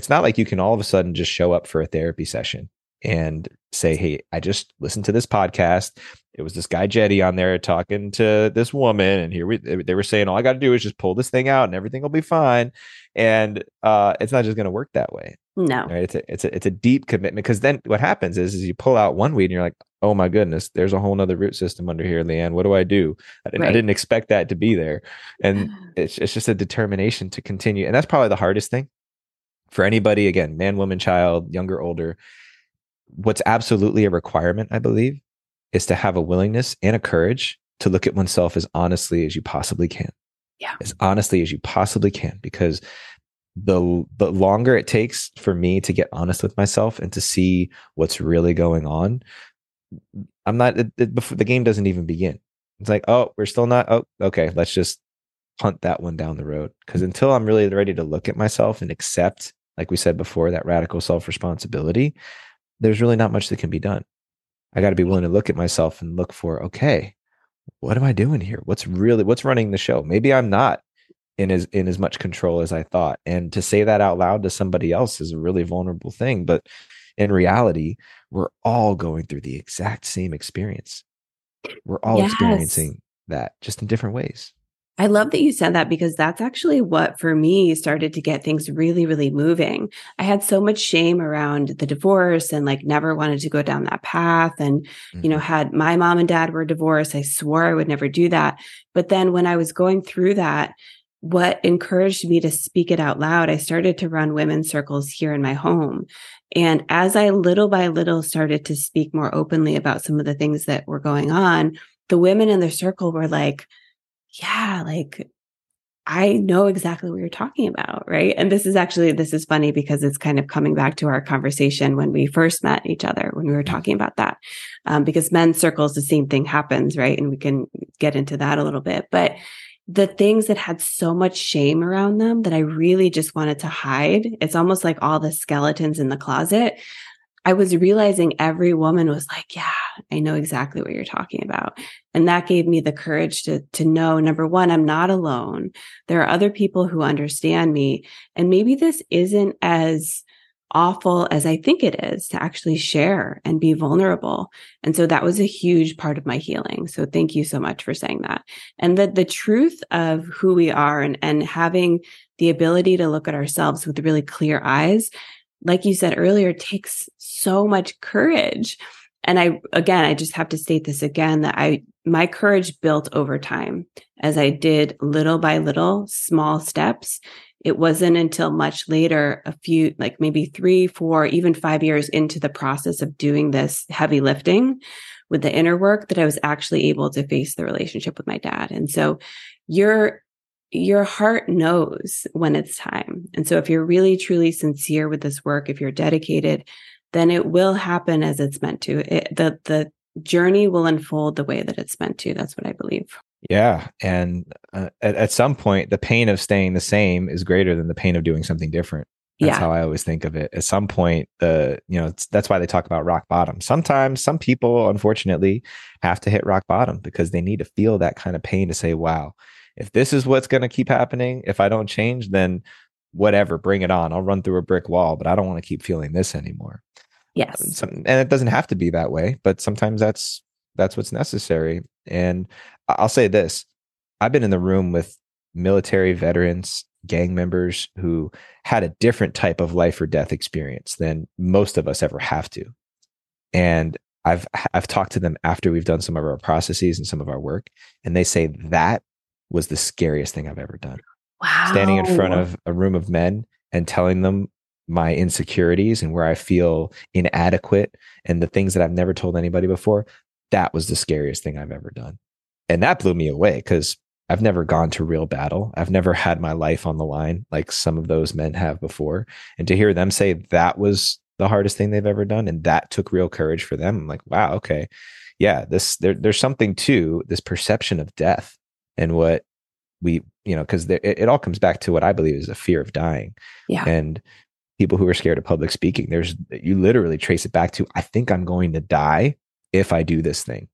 not like you can all of a sudden just show up for a therapy session and say, hey, I just listened to this podcast. It was this guy, Jedi, on there talking to this woman. And they were saying, all I got to do is just pull this thing out and everything will be fine. And it's not just going to work that way. No. Right? It's a deep commitment. Because then what happens is you pull out one weed and you're like, oh my goodness, there's a whole nother root system under here, Leanne. What do? I didn't expect that to be there. And it's just a determination to continue. And that's probably the hardest thing for anybody, again, man, woman, child, younger, older. What's absolutely a requirement, I believe, is to have a willingness and a courage to look at oneself as honestly as you possibly can. Yeah. As honestly as you possibly can, because the longer it takes for me to get honest with myself and to see what's really going on, the game doesn't even begin. It's like, oh, we're still not. Oh, okay. Let's just punt that one down the road. Because until I'm really ready to look at myself and accept, like we said before, that radical self-responsibility, there's really not much that can be done. I got to be willing to look at myself and look for, okay, what am I doing here? What's running the show? Maybe I'm not in as much control as I thought. And to say that out loud to somebody else is a really vulnerable thing. But in reality, we're all going through the exact same experience. We're all experiencing that, just in different ways. I love that you said that, because that's actually what, for me, started to get things really, really moving. I had so much shame around the divorce and like never wanted to go down that path. And, you know, had my mom and dad were divorced, I swore I would never do that. But then when I was going through that, what encouraged me to speak it out loud, I started to run women's circles here in my home. And as I little by little started to speak more openly about some of the things that were going on, the women in the circle were like, yeah, like I know exactly what you're talking about, right? And this is funny because it's kind of coming back to our conversation when we first met each other, when we were talking about that, because men's circles, the same thing happens, right? And we can get into that a little bit, but the things that had so much shame around them that I really just wanted to hide, it's almost like all the skeletons in the closet. I was realizing every woman was like, yeah, I know exactly what you're talking about. And that gave me the courage to know, number one, I'm not alone. There are other people who understand me. And maybe this isn't as awful as I think it is to actually share and be vulnerable. And so that was a huge part of my healing. So thank you so much for saying that. And that the truth of who we are and having the ability to look at ourselves with really clear eyes, like you said earlier, takes so much courage. And I just have to state this again, that my courage built over time as I did little by little, small steps. It wasn't until much later, a few, like maybe 3, 4, even 5 years into the process of doing this heavy lifting with the inner work, that I was actually able to face the relationship with my dad. And so your heart knows when it's time. And so if you're really, truly sincere with this work, if you're dedicated, then it will happen as it's meant to. The journey will unfold the way that it's meant to. That's what I believe. Yeah. And at some point, the pain of staying the same is greater than the pain of doing something different. That's how I always think of it. At some point, that's why they talk about rock bottom. Sometimes some people, unfortunately, have to hit rock bottom because they need to feel that kind of pain to say, wow, if this is what's going to keep happening, if I don't change, then whatever, bring it on. I'll run through a brick wall, but I don't want to keep feeling this anymore. Yes. And it doesn't have to be that way, but sometimes that's what's necessary. And I'll say this, I've been in the room with military veterans, gang members who had a different type of life or death experience than most of us ever have to. And I've talked to them after we've done some of our processes and some of our work, and they say that was the scariest thing I've ever done. Wow. Standing in front of a room of men and telling them my insecurities and where I feel inadequate and the things that I've never told anybody before, that was the scariest thing I've ever done. And that blew me away because I've never gone to real battle. I've never had my life on the line like some of those men have before. And to hear them say that was the hardest thing they've ever done, and that took real courage for them, I'm like, wow, okay. Yeah, there's something to this perception of death and what we, because it all comes back to what I believe is a fear of dying. Yeah. And people who are scared of public speaking, you literally trace it back to, I think I'm going to die if I do this thing.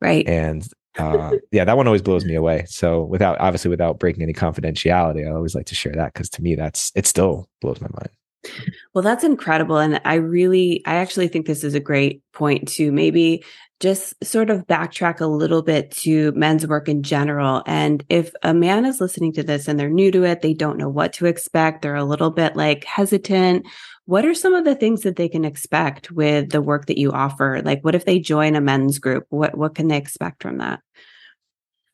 Right. And that one always blows me away. So without breaking any confidentiality, I always like to share that because to me, it still blows my mind. Well, that's incredible. And I actually think this is a great point to maybe just sort of backtrack a little bit to men's work in general. And if a man is listening to this and they're new to it, they don't know what to expect, they're a little bit like hesitant, what are some of the things that they can expect with the work that you offer? Like, what if they join a men's group? What can they expect from that?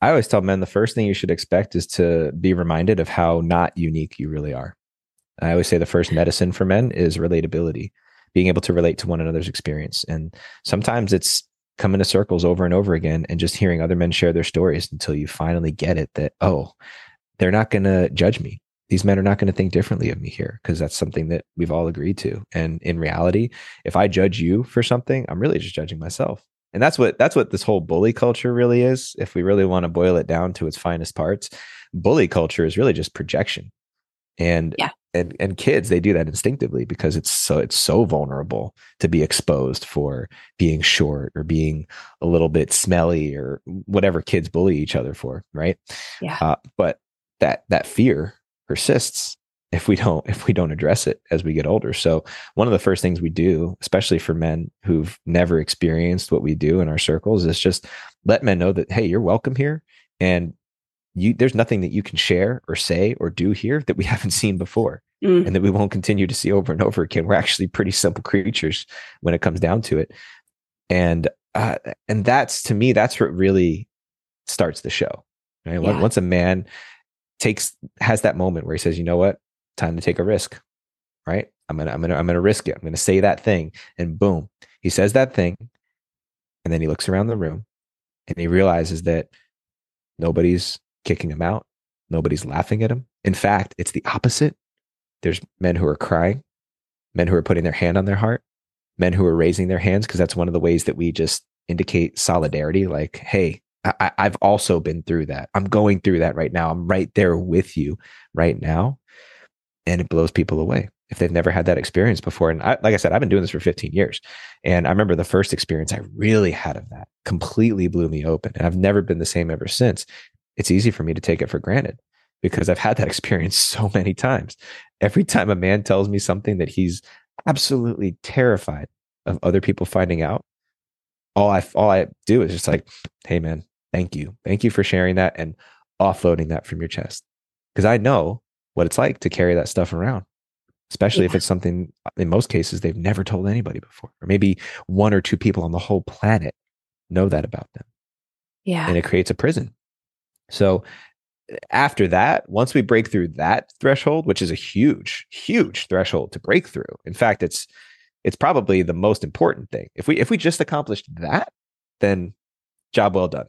I always tell men the first thing you should expect is to be reminded of how not unique you really are. I always say the first medicine for men is relatability, being able to relate to one another's experience. And sometimes it's coming to circles over and over again and just hearing other men share their stories until you finally get it that, oh, they're not going to judge me. These men are not going to think differently of me here because that's something that we've all agreed to. And in reality, if I judge you for something, I'm really just judging myself. And that's what this whole bully culture really is. If we really want to boil it down to its finest parts, bully culture is really just projection. And kids, they do that instinctively because it's so vulnerable to be exposed for being short or being a little bit smelly or whatever kids bully each other for, right? Yeah. But that fear persists if we don't address it as we get older. So one of the first things we do, especially for men who've never experienced what we do in our circles, is just let men know that, hey, you're welcome here, and there's nothing that you can share or say or do here that we haven't seen before and that we won't continue to see over and over again. We're actually pretty simple creatures when it comes down to it. And that's, to me, that's what really starts the show, right? Yeah. Once a man has that moment where he says, you know what, time to take a risk, right? I'm going to risk it. I'm going to say that thing, and boom, he says that thing. And then he looks around the room and he realizes that nobody's kicking him out. Nobody's laughing at him. In fact, it's the opposite. There's men who are crying, men who are putting their hand on their heart, men who are raising their hands, because that's one of the ways that we just indicate solidarity. Like, hey, I've also been through that. I'm going through that right now. I'm right there with you right now. And it blows people away if they've never had that experience before. And like I said, I've been doing this for 15 years. And I remember the first experience I really had of that completely blew me open. And I've never been the same ever since. It's easy for me to take it for granted because I've had that experience so many times. Every time a man tells me something that he's absolutely terrified of other people finding out, all I do is just like, hey man, thank you. Thank you for sharing that and offloading that from your chest. Because I know what it's like to carry that stuff around, especially if it's something, in most cases, they've never told anybody before, or maybe 1 or 2 people on the whole planet know that about them. Yeah. And it creates a prison. So after that, once we break through that threshold, which is a huge, huge threshold to break through. In fact, it's probably the most important thing. If we just accomplished that, then job well done.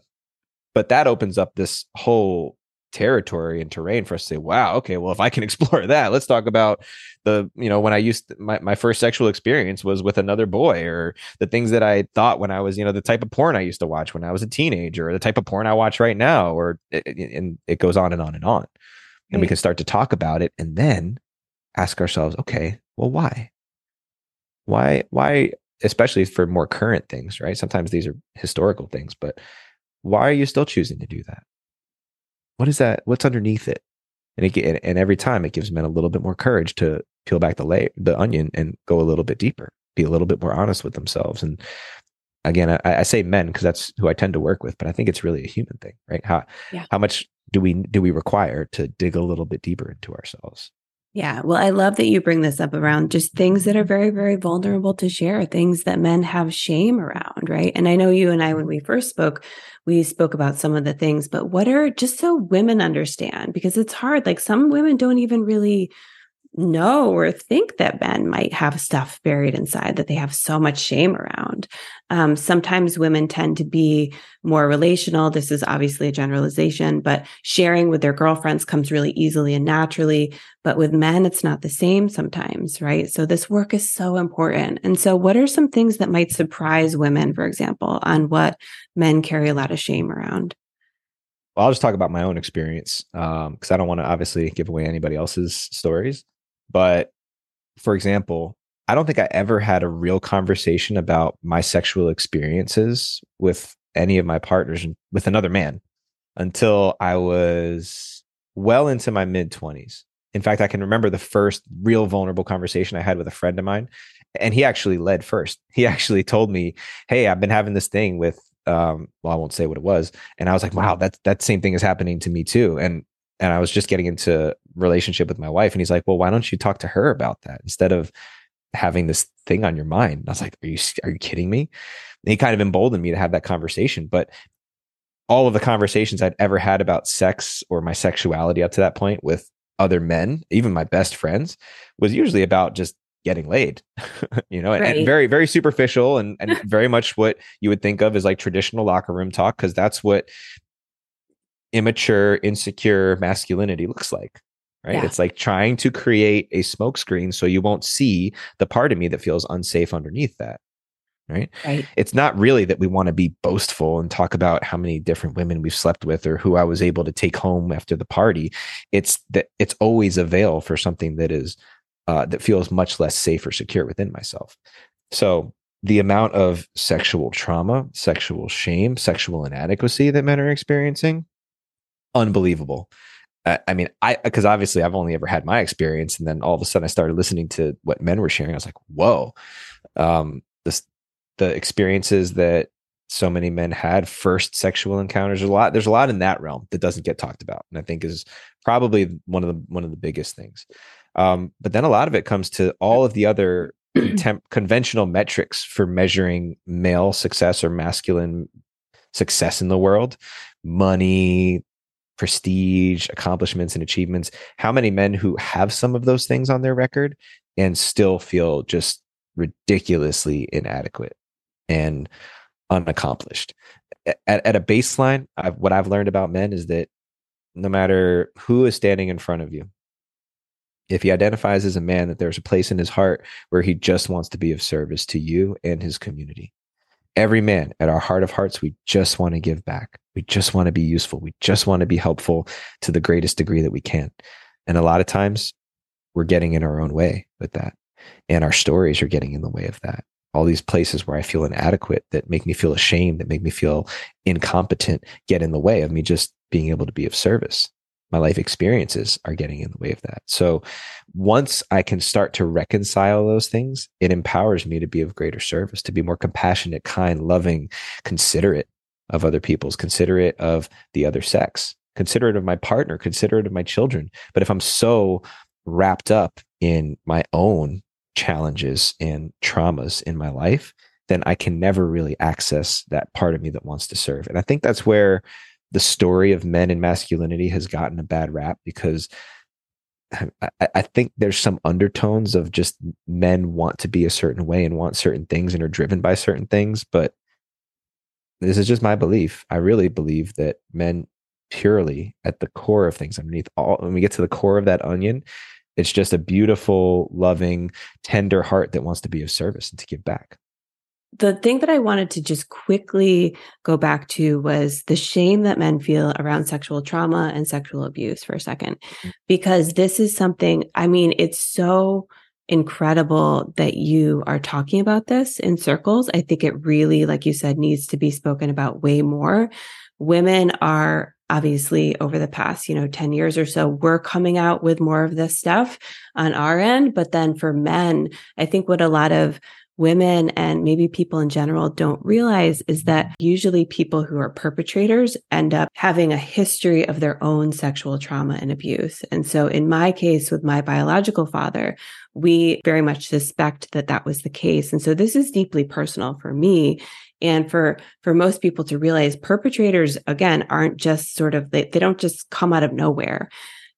But that opens up this whole territory and terrain for us to say, wow, okay, well, if I can explore that, let's talk about the, you know, when I used to, my first sexual experience was with another boy, or the things that I thought when I was, you know, the type of porn I used to watch when I was a teenager, or the type of porn I watch right now, or, and it goes on and on and on. And we can start to talk about it and then ask ourselves, okay, well, why, especially for more current things, right? Sometimes these are historical things, but why are you still choosing to do that? What is that? What's underneath it? And every time it gives men a little bit more courage to peel back the layer, the onion, and go a little bit deeper, be a little bit more honest with themselves. And again, I say men because that's who I tend to work with, but I think it's really a human thing, right? How much do we require to dig a little bit deeper into ourselves? Yeah. Well, I love that you bring this up around just things that are very, very vulnerable to share, things that men have shame around, right? And I know you and I, when we first spoke, we spoke about some of the things, but what are, just so women understand, because it's hard, like some women don't even really know or think that men might have stuff buried inside that they have so much shame around. Sometimes women tend to be more relational. This is obviously a generalization, but sharing with their girlfriends comes really easily and naturally. But with men, it's not the same sometimes, right? So this work is so important. And so what are some things that might surprise women, for example, on what men carry a lot of shame around? Well, I'll just talk about my own experience because I don't want to obviously give away anybody else's stories. But for example, I don't think I ever had a real conversation about my sexual experiences with any of my partners with another man until I was well into my mid 20s. In fact, I can remember the first real vulnerable conversation I had with a friend of mine, and he actually led first. He actually told me, "Hey, I've been having this thing with," well, I won't say what it was. And I was like, wow, that same thing is happening to me too. And I was just getting into relationship with my wife, and he's like, well, why don't you talk to her about that instead of having this thing on your mind? And I was like, are you kidding me? And he kind of emboldened me to have that conversation. But all of the conversations I'd ever had about sex or my sexuality up to that point with other men, even my best friends, was usually about just getting laid, you know, and very, very superficial and very much what you would think of as like traditional locker room talk, because that's what immature, insecure masculinity looks like, right? Yeah. It's like trying to create a smokescreen so you won't see the part of me that feels unsafe underneath that, right? It's not really that we want to be boastful and talk about how many different women we've slept with or who I was able to take home after the party. It's that it's always a veil for something that is that feels much less safe or secure within myself. So the amount of sexual trauma, sexual shame, sexual inadequacy that men are experiencing, unbelievable. I mean, because obviously I've only ever had my experience, and then all of a sudden I started listening to what men were sharing. I was like, whoa, the experiences that so many men had, first sexual encounters, there's a lot in that realm that doesn't get talked about, and I think is probably one of the biggest things. But then a lot of it comes to all of the other conventional metrics for measuring male success or masculine success in the world: money, prestige, accomplishments, and achievements. How many men who have some of those things on their record and still feel just ridiculously inadequate and unaccomplished? At a baseline, what I've learned about men is that no matter who is standing in front of you, if he identifies as a man, that there's a place in his heart where he just wants to be of service to you and his community. Every man, at our heart of hearts, we just want to give back. We just want to be useful. We just want to be helpful to the greatest degree that we can. And a lot of times we're getting in our own way with that. And our stories are getting in the way of that. All these places where I feel inadequate, that make me feel ashamed, that make me feel incompetent, get in the way of me just being able to be of service. My life experiences are getting in the way of that. So once I can start to reconcile those things, it empowers me to be of greater service, to be more compassionate, kind, loving, considerate of other people's, considerate of the other sex, considerate of my partner, considerate of my children. But if I'm so wrapped up in my own challenges and traumas in my life, then I can never really access that part of me that wants to serve. And I think that's where the story of men and masculinity has gotten a bad rap because I think there's some undertones of just men want to be a certain way and want certain things and are driven by certain things. But this is just my belief. I really believe that men purely at the core of things, underneath all, when we get to the core of that onion, it's just a beautiful, loving, tender heart that wants to be of service and to give back. The thing that I wanted to just quickly go back to was the shame that men feel around sexual trauma and sexual abuse for a second, because this is something, I mean, it's so incredible that you are talking about this in circles. I think it really, like you said, needs to be spoken about way more. Women are obviously over the past, 10 years or so, we're coming out with more of this stuff on our end. But then for men, I think what a lot of women and maybe people in general don't realize is that usually people who are perpetrators end up having a history of their own sexual trauma and abuse. And so in my case with my biological father, we very much suspect that that was the case. And so this is deeply personal for me. And for most people to realize, perpetrators, again, aren't just sort of, they don't just come out of nowhere.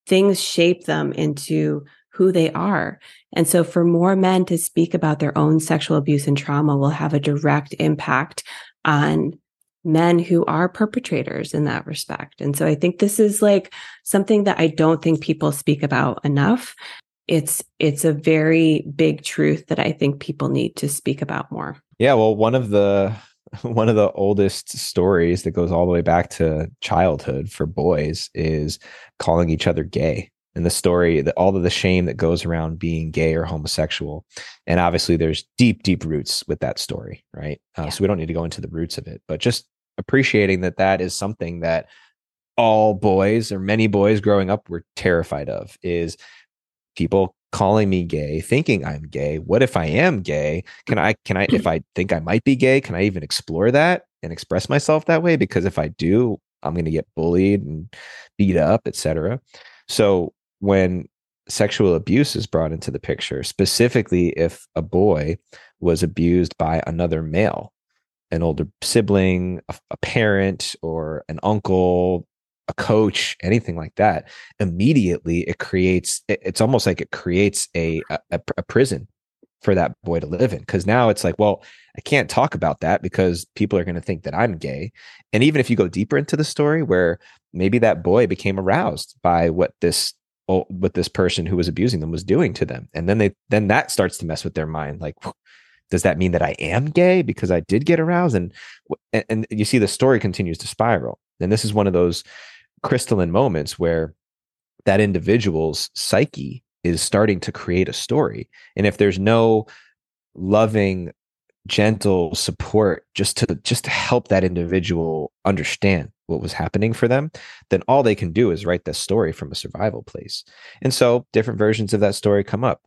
Things shape them into who they are. And so for more men to speak about their own sexual abuse and trauma will have a direct impact on men who are perpetrators in that respect. And so I think this is like something that I don't think people speak about enough. It's a very big truth that I think people need to speak about more. Yeah, well, one of the oldest stories that goes all the way back to childhood for boys is calling each other gay. And the story, that all of the shame that goes around being gay or homosexual. And obviously there's deep, deep roots with that story, right? Yeah. So we don't need to go into the roots of it, but just appreciating that that is something that all boys or many boys growing up were terrified of, is people calling me gay, thinking I'm gay. What if I am gay? Can I, if I think I might be gay, can I even explore that and express myself that way? Because if I do, I'm going to get bullied and beat up, etc. So when sexual abuse is brought into the picture, specifically if a boy was abused by another male, an older sibling, a parent, or an uncle, a coach, anything like that, immediately it creates, it's almost like it creates a prison for that boy to live in. Because now it's like, well, I can't talk about that because people are going to think that I'm gay. And even if you go deeper into the story, where maybe that boy became aroused by what this person who was abusing them was doing to them, and then that starts to mess with their mind. Like, does that mean that I am gay because I did get aroused? And you see the story continues to spiral. And this is one of those crystalline moments where that individual's psyche is starting to create a story. And if there's no loving, gentle support just to help that individual understand what was happening for them, then all they can do is write this story from a survival place. And so different versions of that story come up.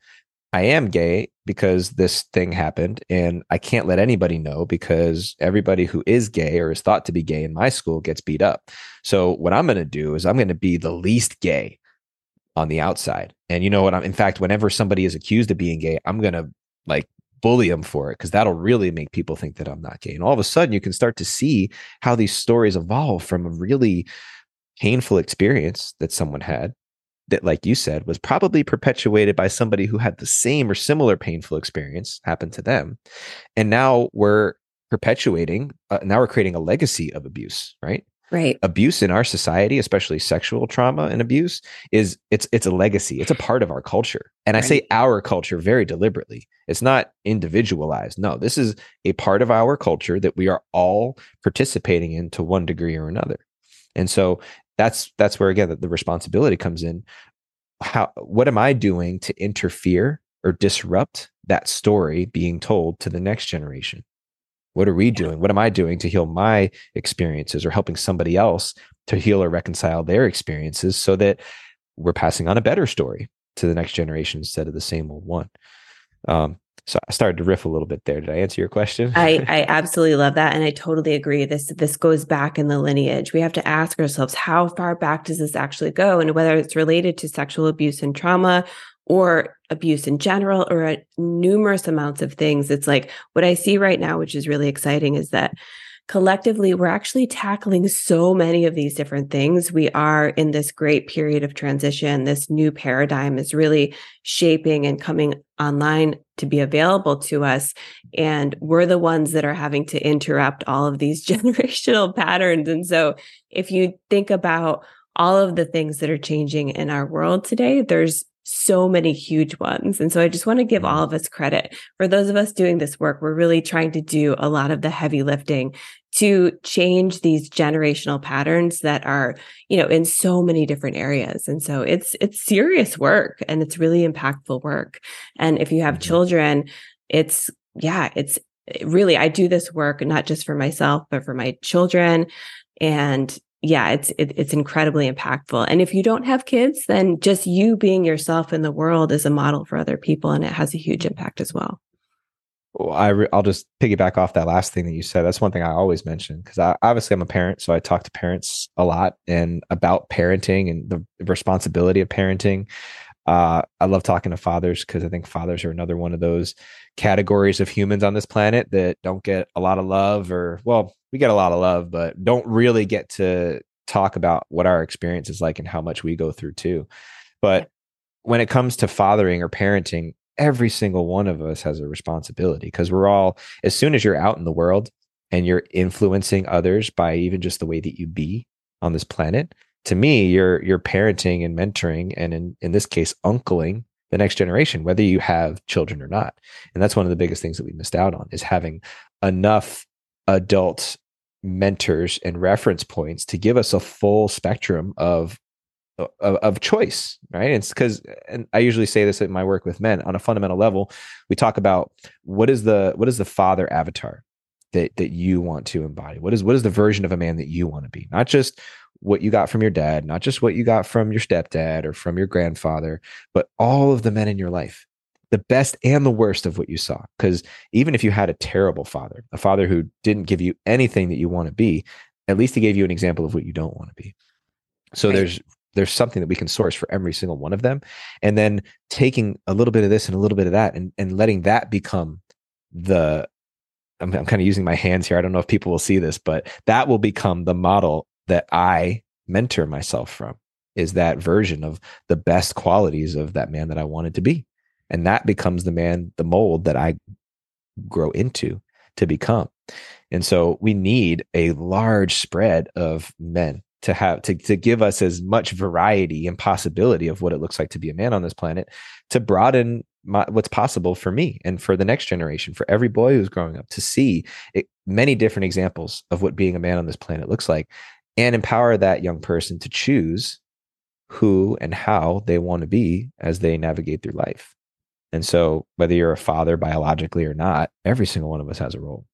I am gay because this thing happened, and I can't let anybody know because everybody who is gay or is thought to be gay in my school gets beat up. So what I'm going to do is I'm going to be the least gay on the outside. And you know what? In fact, whenever somebody is accused of being gay, I'm going to like bully them for it, because that'll really make people think that I'm not gay. And all of a sudden you can start to see how these stories evolve from a really painful experience that someone had that, like you said, was probably perpetuated by somebody who had the same or similar painful experience happen to them. And now we're perpetuating, now we're creating a legacy of abuse, right? Right. Abuse in our society, especially sexual trauma and abuse, is it's a legacy. It's a part of our culture. And right. I say our culture very deliberately. It's not individualized. No, this is a part of our culture that we are all participating in to one degree or another. And so that's where, again, the responsibility comes in. What am I doing to interfere or disrupt that story being told to the next generation? What are we doing? What am I doing to heal my experiences, or helping somebody else to heal or reconcile their experiences, so that we're passing on a better story to the next generation instead of the same old one? So I started to riff a little bit there. Did I answer your question? I absolutely love that. And I totally agree. This goes back in the lineage. We have to ask ourselves, how far back does this actually go? And whether it's related to sexual abuse and trauma, or abuse in general, or numerous amounts of things. It's like what I see right now, which is really exciting, is that collectively, we're actually tackling so many of these different things. We are in this great period of transition. This new paradigm is really shaping and coming online to be available to us. And we're the ones that are having to interrupt all of these generational patterns. And so if you think about all of the things that are changing in our world today, there's so many huge ones. And so I just want to give all of us credit. For those of us doing this work, we're really trying to do a lot of the heavy lifting to change these generational patterns that are, you know, in so many different areas. And so it's serious work, and it's really impactful work. And if you have children, it's really, I do this work not just for myself, but for my children. And yeah, it's incredibly impactful. And if you don't have kids, then just you being yourself in the world is a model for other people, and it has a huge impact as well. Well, I'll just piggyback off that last thing that you said. That's one thing I always mention, because obviously I'm a parent, so I talk to parents a lot and about parenting and the responsibility of parenting. I love talking to fathers, because I think fathers are another one of those categories of humans on this planet that don't get a lot of love, or, well, we get a lot of love, but don't really get to talk about what our experience is like and how much we go through too. But when it comes to fathering or parenting, every single one of us has a responsibility, because we're all, as soon as you're out in the world and you're influencing others by even just the way that you be on this planet, to me, you're parenting and mentoring, and in this case, uncling the next generation, whether you have children or not. And that's one of the biggest things that we missed out on, is having enough adult mentors and reference points to give us a full spectrum of choice, right? It's because, and I usually say this in my work with men, on a fundamental level, we talk about what is the father avatar that you want to embody? What is the version of a man that you want to be? Not just what you got from your dad, not just what you got from your stepdad or from your grandfather, but all of the men in your life, the best and the worst of what you saw. Because even if you had a terrible father, a father who didn't give you anything that you want to be, at least he gave you an example of what you don't want to be. So right. There's something that we can source for every single one of them. And then taking a little bit of this and a little bit of that, and letting that become the, I'm kind of using my hands here, I don't know if people will see this, but that will become the model that I mentor myself from, is that version of the best qualities of that man that I wanted to be. And that becomes the man, the mold that I grow into to become. And so we need a large spread of men to have, to give us as much variety and possibility of what it looks like to be a man on this planet, to broaden what's possible for me and for the next generation, for every boy who's growing up, to see many different examples of what being a man on this planet looks like, and empower that young person to choose who and how they want to be as they navigate through life. And so whether you're a father biologically or not, every single one of us has a role.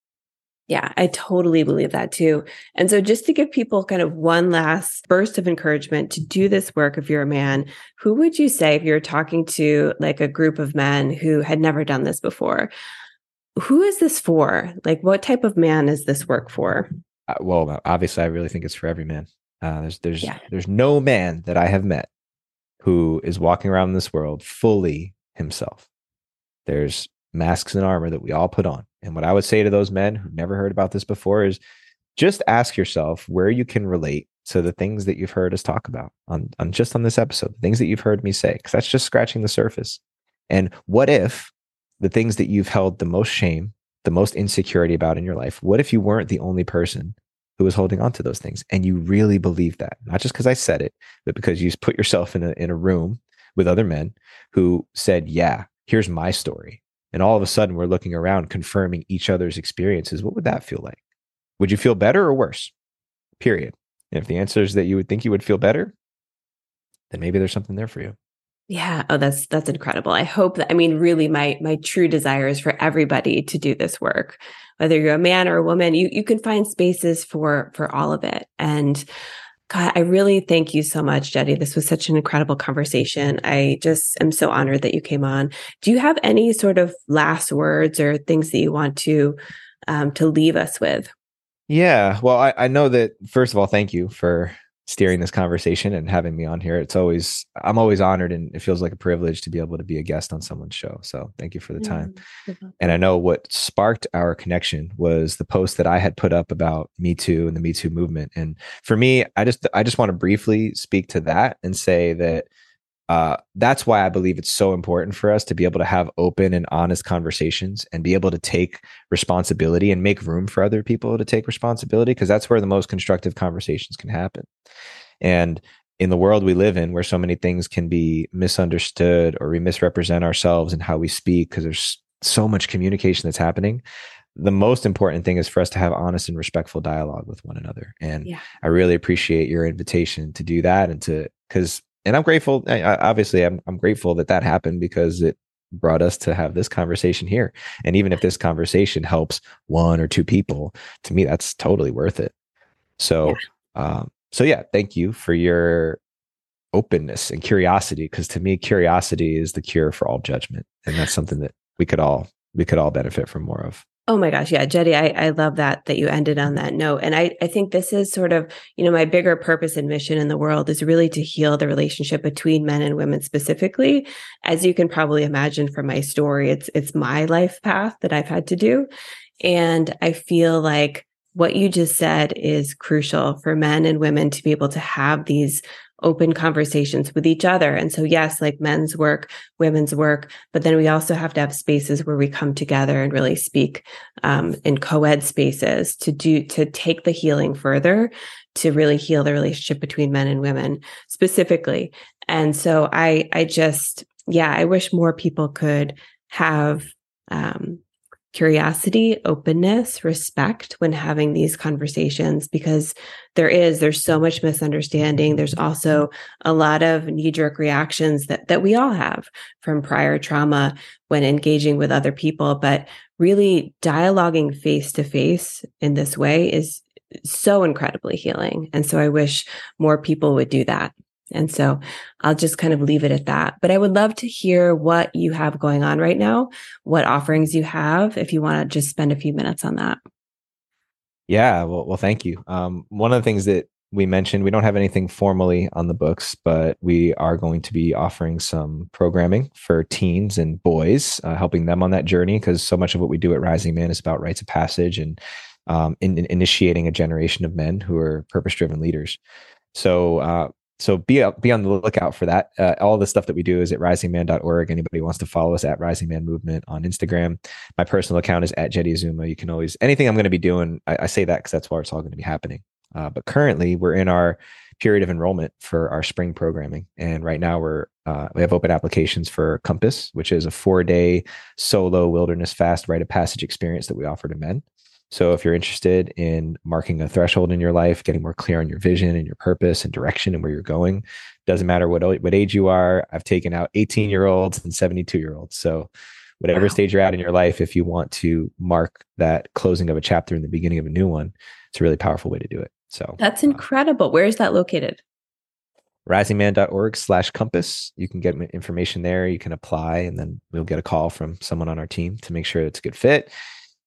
Yeah, I totally believe that too. And so just to give people kind of one last burst of encouragement to do this work, if you're a man, who would you say, if you're talking to like a group of men who had never done this before, who is this for? Like, what type of man is this work for? Well, obviously, I really think it's for every man. There's no man that I have met who is walking around this world fully himself. There's masks and armor that we all put on. And what I would say to those men who've never heard about this before is just ask yourself where you can relate to the things that you've heard us talk about on this episode, the things that you've heard me say, because that's just scratching the surface. And what if the things that you've held the most shame, the most insecurity about in your life, what if you weren't the only person who was holding on to those things? And you really believe that, not just because I said it, but because you put yourself in a room with other men who said, yeah, here's my story. And all of a sudden we're looking around, confirming each other's experiences. What would that feel like? Would you feel better or worse? Period. And if the answer is that you would think you would feel better, then maybe there's something there for you. Yeah. Oh, that's incredible. I hope that, really my true desire is for everybody to do this work, whether you're a man or a woman, you can find spaces for all of it. And God, I really thank you so much, Jeddy. This was such an incredible conversation. I just am so honored that you came on. Do you have any sort of last words or things that you want to leave us with? Yeah. Well, I know that, first of all, thank you for steering this conversation and having me on here. It's always, I'm always honored, and it feels like a privilege to be able to be a guest on someone's show. So thank you for the time. And I know what sparked our connection was the post that I had put up about Me Too and the Me Too movement. And for me, I just want to briefly speak to that and say that that's why I believe it's so important for us to be able to have open and honest conversations and be able to take responsibility and make room for other people to take responsibility, because that's where the most constructive conversations can happen. And in the world we live in, where so many things can be misunderstood or we misrepresent ourselves and how we speak, because there's so much communication that's happening, the most important thing is for us to have honest and respectful dialogue with one another. And I really appreciate your invitation to do that, and And I'm grateful. Obviously, I'm grateful that that happened, because it brought us to have this conversation here. And even if this conversation helps one or two people, to me, that's totally worth it. So, thank you for your openness and curiosity, because to me, curiosity is the cure for all judgment. And that's something that we could all benefit from more of. Oh my gosh. Yeah. Jedi, I love that you ended on that note. And I think this is sort of, my bigger purpose and mission in the world is really to heal the relationship between men and women specifically. As you can probably imagine from my story, it's my life path that I've had to do. And I feel like what you just said is crucial for men and women to be able to have these open conversations with each other. And so, yes, like men's work, women's work, but then we also have to have spaces where we come together and really speak in co-ed spaces to take the healing further, to really heal the relationship between men and women specifically. And so I wish more people could have curiosity, openness, respect when having these conversations, because there's so much misunderstanding. There's also a lot of knee-jerk reactions that we all have from prior trauma when engaging with other people. But really dialoguing face-to-face in this way is so incredibly healing. And so I wish more people would do that. And so I'll just kind of leave it at that. But I would love to hear what you have going on right now, what offerings you have, if you want to just spend a few minutes on that. Yeah, well, thank you. One of the things that we mentioned, we don't have anything formally on the books, but we are going to be offering some programming for teens and boys, helping them on that journey, because so much of what we do at Rising Man is about rites of passage and in initiating a generation of men who are purpose-driven leaders. So be on the lookout for that. All the stuff that we do is at risingman.org. Anybody who wants to follow us at Rising Man Movement on Instagram. My personal account is at Jedediah Azuma. You can always, anything I'm going to be doing, I say that because that's where it's all going to be happening. But currently we're in our period of enrollment for our spring programming. And right now we have open applications for Compass, which is a 4-day solo wilderness fast rite of passage experience that we offer to men. So if you're interested in marking a threshold in your life, getting more clear on your vision and your purpose and direction and where you're going, doesn't matter what age you are. I've taken out 18-year-olds and 72-year-olds. So whatever stage you're at in your life, if you want to mark that closing of a chapter and the beginning of a new one, it's a really powerful way to do it. So that's incredible. Where is that located? risingman.org/compass. You can get information there. You can apply, and then we'll get a call from someone on our team to make sure it's a good fit.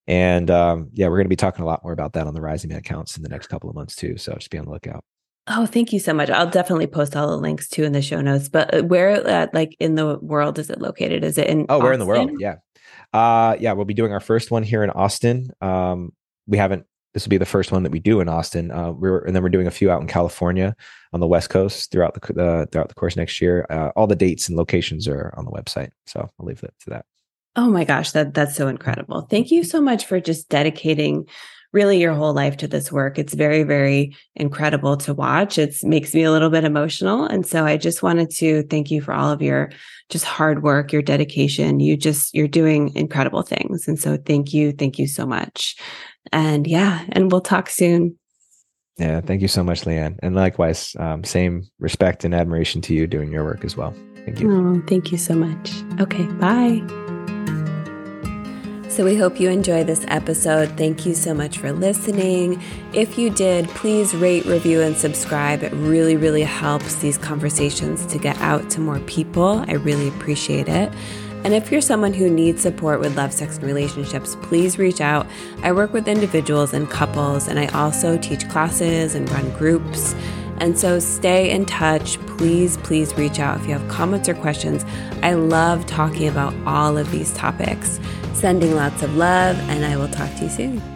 And we're going to be talking a lot more about that on the Rising Man accounts in the next couple of months too. So just be on the lookout. Oh, thank you so much. I'll definitely post all the links too in the show notes. But where, in the world, is it located? Is it in? Oh, where in the world? Yeah, we'll be doing our first one here in Austin. This will be the first one that we do in Austin. We're doing a few out in California on the West Coast throughout the course next year. All the dates and locations are on the website. So I'll leave that to that. Oh my gosh, that's so incredible. Thank you so much for just dedicating really your whole life to this work. It's very, very incredible to watch. It makes me a little bit emotional. And so I just wanted to thank you for all of your just hard work, your dedication. You're doing incredible things. And so thank you so much. And and we'll talk soon. Yeah, thank you so much, Leanne. And likewise, same respect and admiration to you doing your work as well. Thank you. Oh, thank you so much. Okay, bye. So we hope you enjoyed this episode. Thank you so much for listening. If you did, please rate, review, and subscribe. It really, really helps these conversations to get out to more people. I really appreciate it. And if you're someone who needs support with love, sex, and relationships, please reach out. I work with individuals and couples, and I also teach classes and run groups. And so stay in touch. Please reach out if you have comments or questions. I love talking about all of these topics. Sending lots of love, and I will talk to you soon.